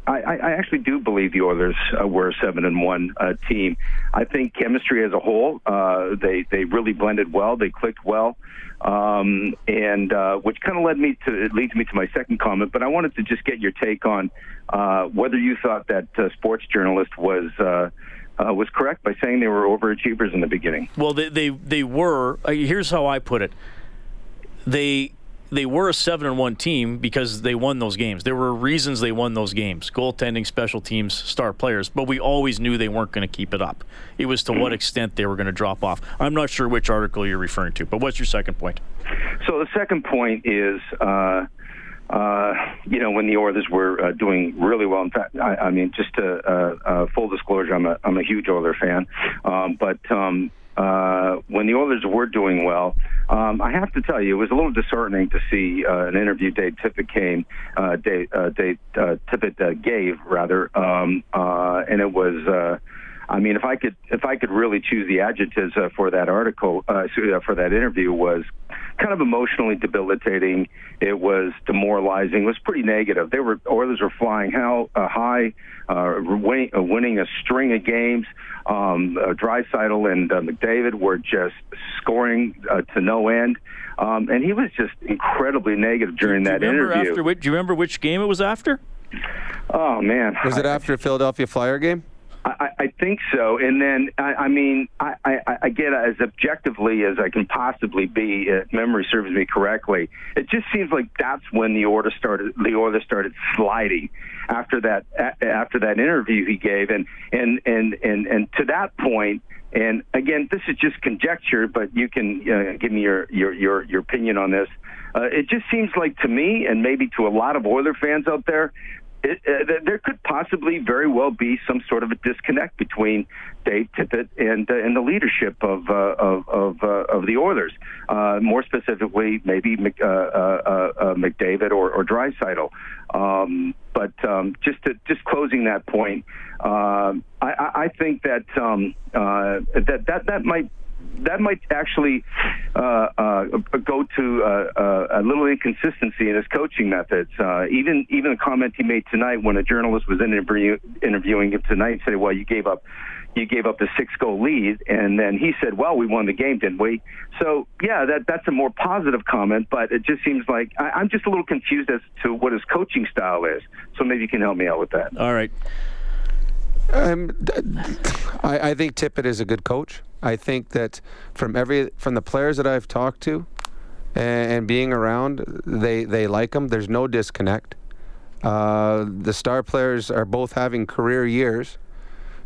I actually do believe the Oilers were a 7-1 team. I think chemistry as a whole, they really blended well, they clicked well, and which kind of leads me to my second comment. But I wanted to just get your take on whether you thought that sports journalist was correct by saying they were overachievers in the beginning. Well, they were. Here's how I put it. They were a 7-1 team because they won those games. There were reasons they won those games: goaltending, special teams, star players. But we always knew they weren't going to keep it up. It was to what extent they were going to drop off. I'm not sure which article you're referring to, but what's your second point? So the second point is, you know, when the Oilers were doing really well. In fact, I mean, just to full disclosure, I'm a huge Oilers fan, when the Oilers were doing well, I have to tell you, it was a little disheartening to see an interview Dave Tippett gave, and it was, I mean, if I could really choose the adjectives for that article, for that interview, was kind of emotionally debilitating. It was demoralizing. It was pretty negative. Oilers were flying high, winning a string of games. Draisaitl and McDavid were just scoring to no end, and he was just incredibly negative during that interview. Do you remember which game it was after? Oh man, was it after a Philadelphia Flyer game? I think so, and then I mean I get as objectively as I can possibly be. If memory serves me correctly, it just seems like that's when the order started sliding after that interview he gave, and to that point. And again, this is just conjecture, but you can give me your opinion on this. It just seems like to me, and maybe to a lot of Oiler fans out there, there could possibly very well be some sort of a disconnect between Dave Tippett and the leadership of the Oilers, more specifically maybe McDavid or Draisaitl. But just closing that point, I think that that might that might actually go to a little inconsistency in his coaching methods. Even a comment he made tonight when a journalist was interviewing him tonight, said, "Well, you gave up the 6-goal lead," and then he said, "Well, we won the game, didn't we?" So, yeah, that's a more positive comment, but it just seems like I'm just a little confused as to what his coaching style is. So maybe you can help me out with that. All right. I think Tippett is a good coach. I think that from the players that I've talked to and being around, they like him. There's no disconnect. The star players are both having career years.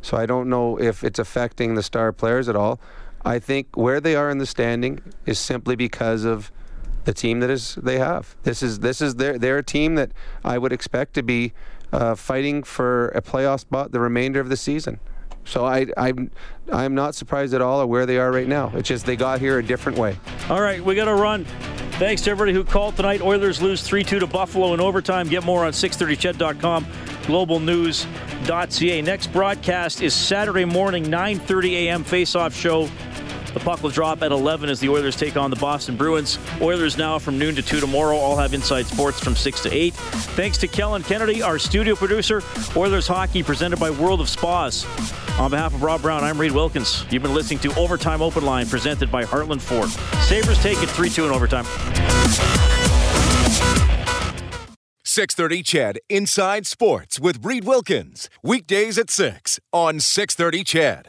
So I don't know if it's affecting the star players at all. I think where they are in the standing is simply because of the team they have. This is their team that I would expect to be fighting for a playoff spot the remainder of the season. So I'm not surprised at all at where they are right now. It's just they got here a different way. All right, we got to run. Thanks to everybody who called tonight. Oilers lose 3-2 to Buffalo in overtime. Get more on 630ched.com, globalnews.ca. Next broadcast is Saturday morning, 9:30 a.m. face-off show. The puck will drop at 11 as the Oilers take on the Boston Bruins. Oilers now from noon to 2 tomorrow. All have Inside Sports from 6 to 8. Thanks to Kellen Kennedy, our studio producer. Oilers hockey presented by World of Spas. On behalf of Rob Brown, I'm Reid Wilkins. You've been listening to Overtime Open Line presented by Heartland Ford. Sabres take it 3-2 in overtime. 630 CHED Inside Sports with Reid Wilkins. Weekdays at 6 on 630 CHED.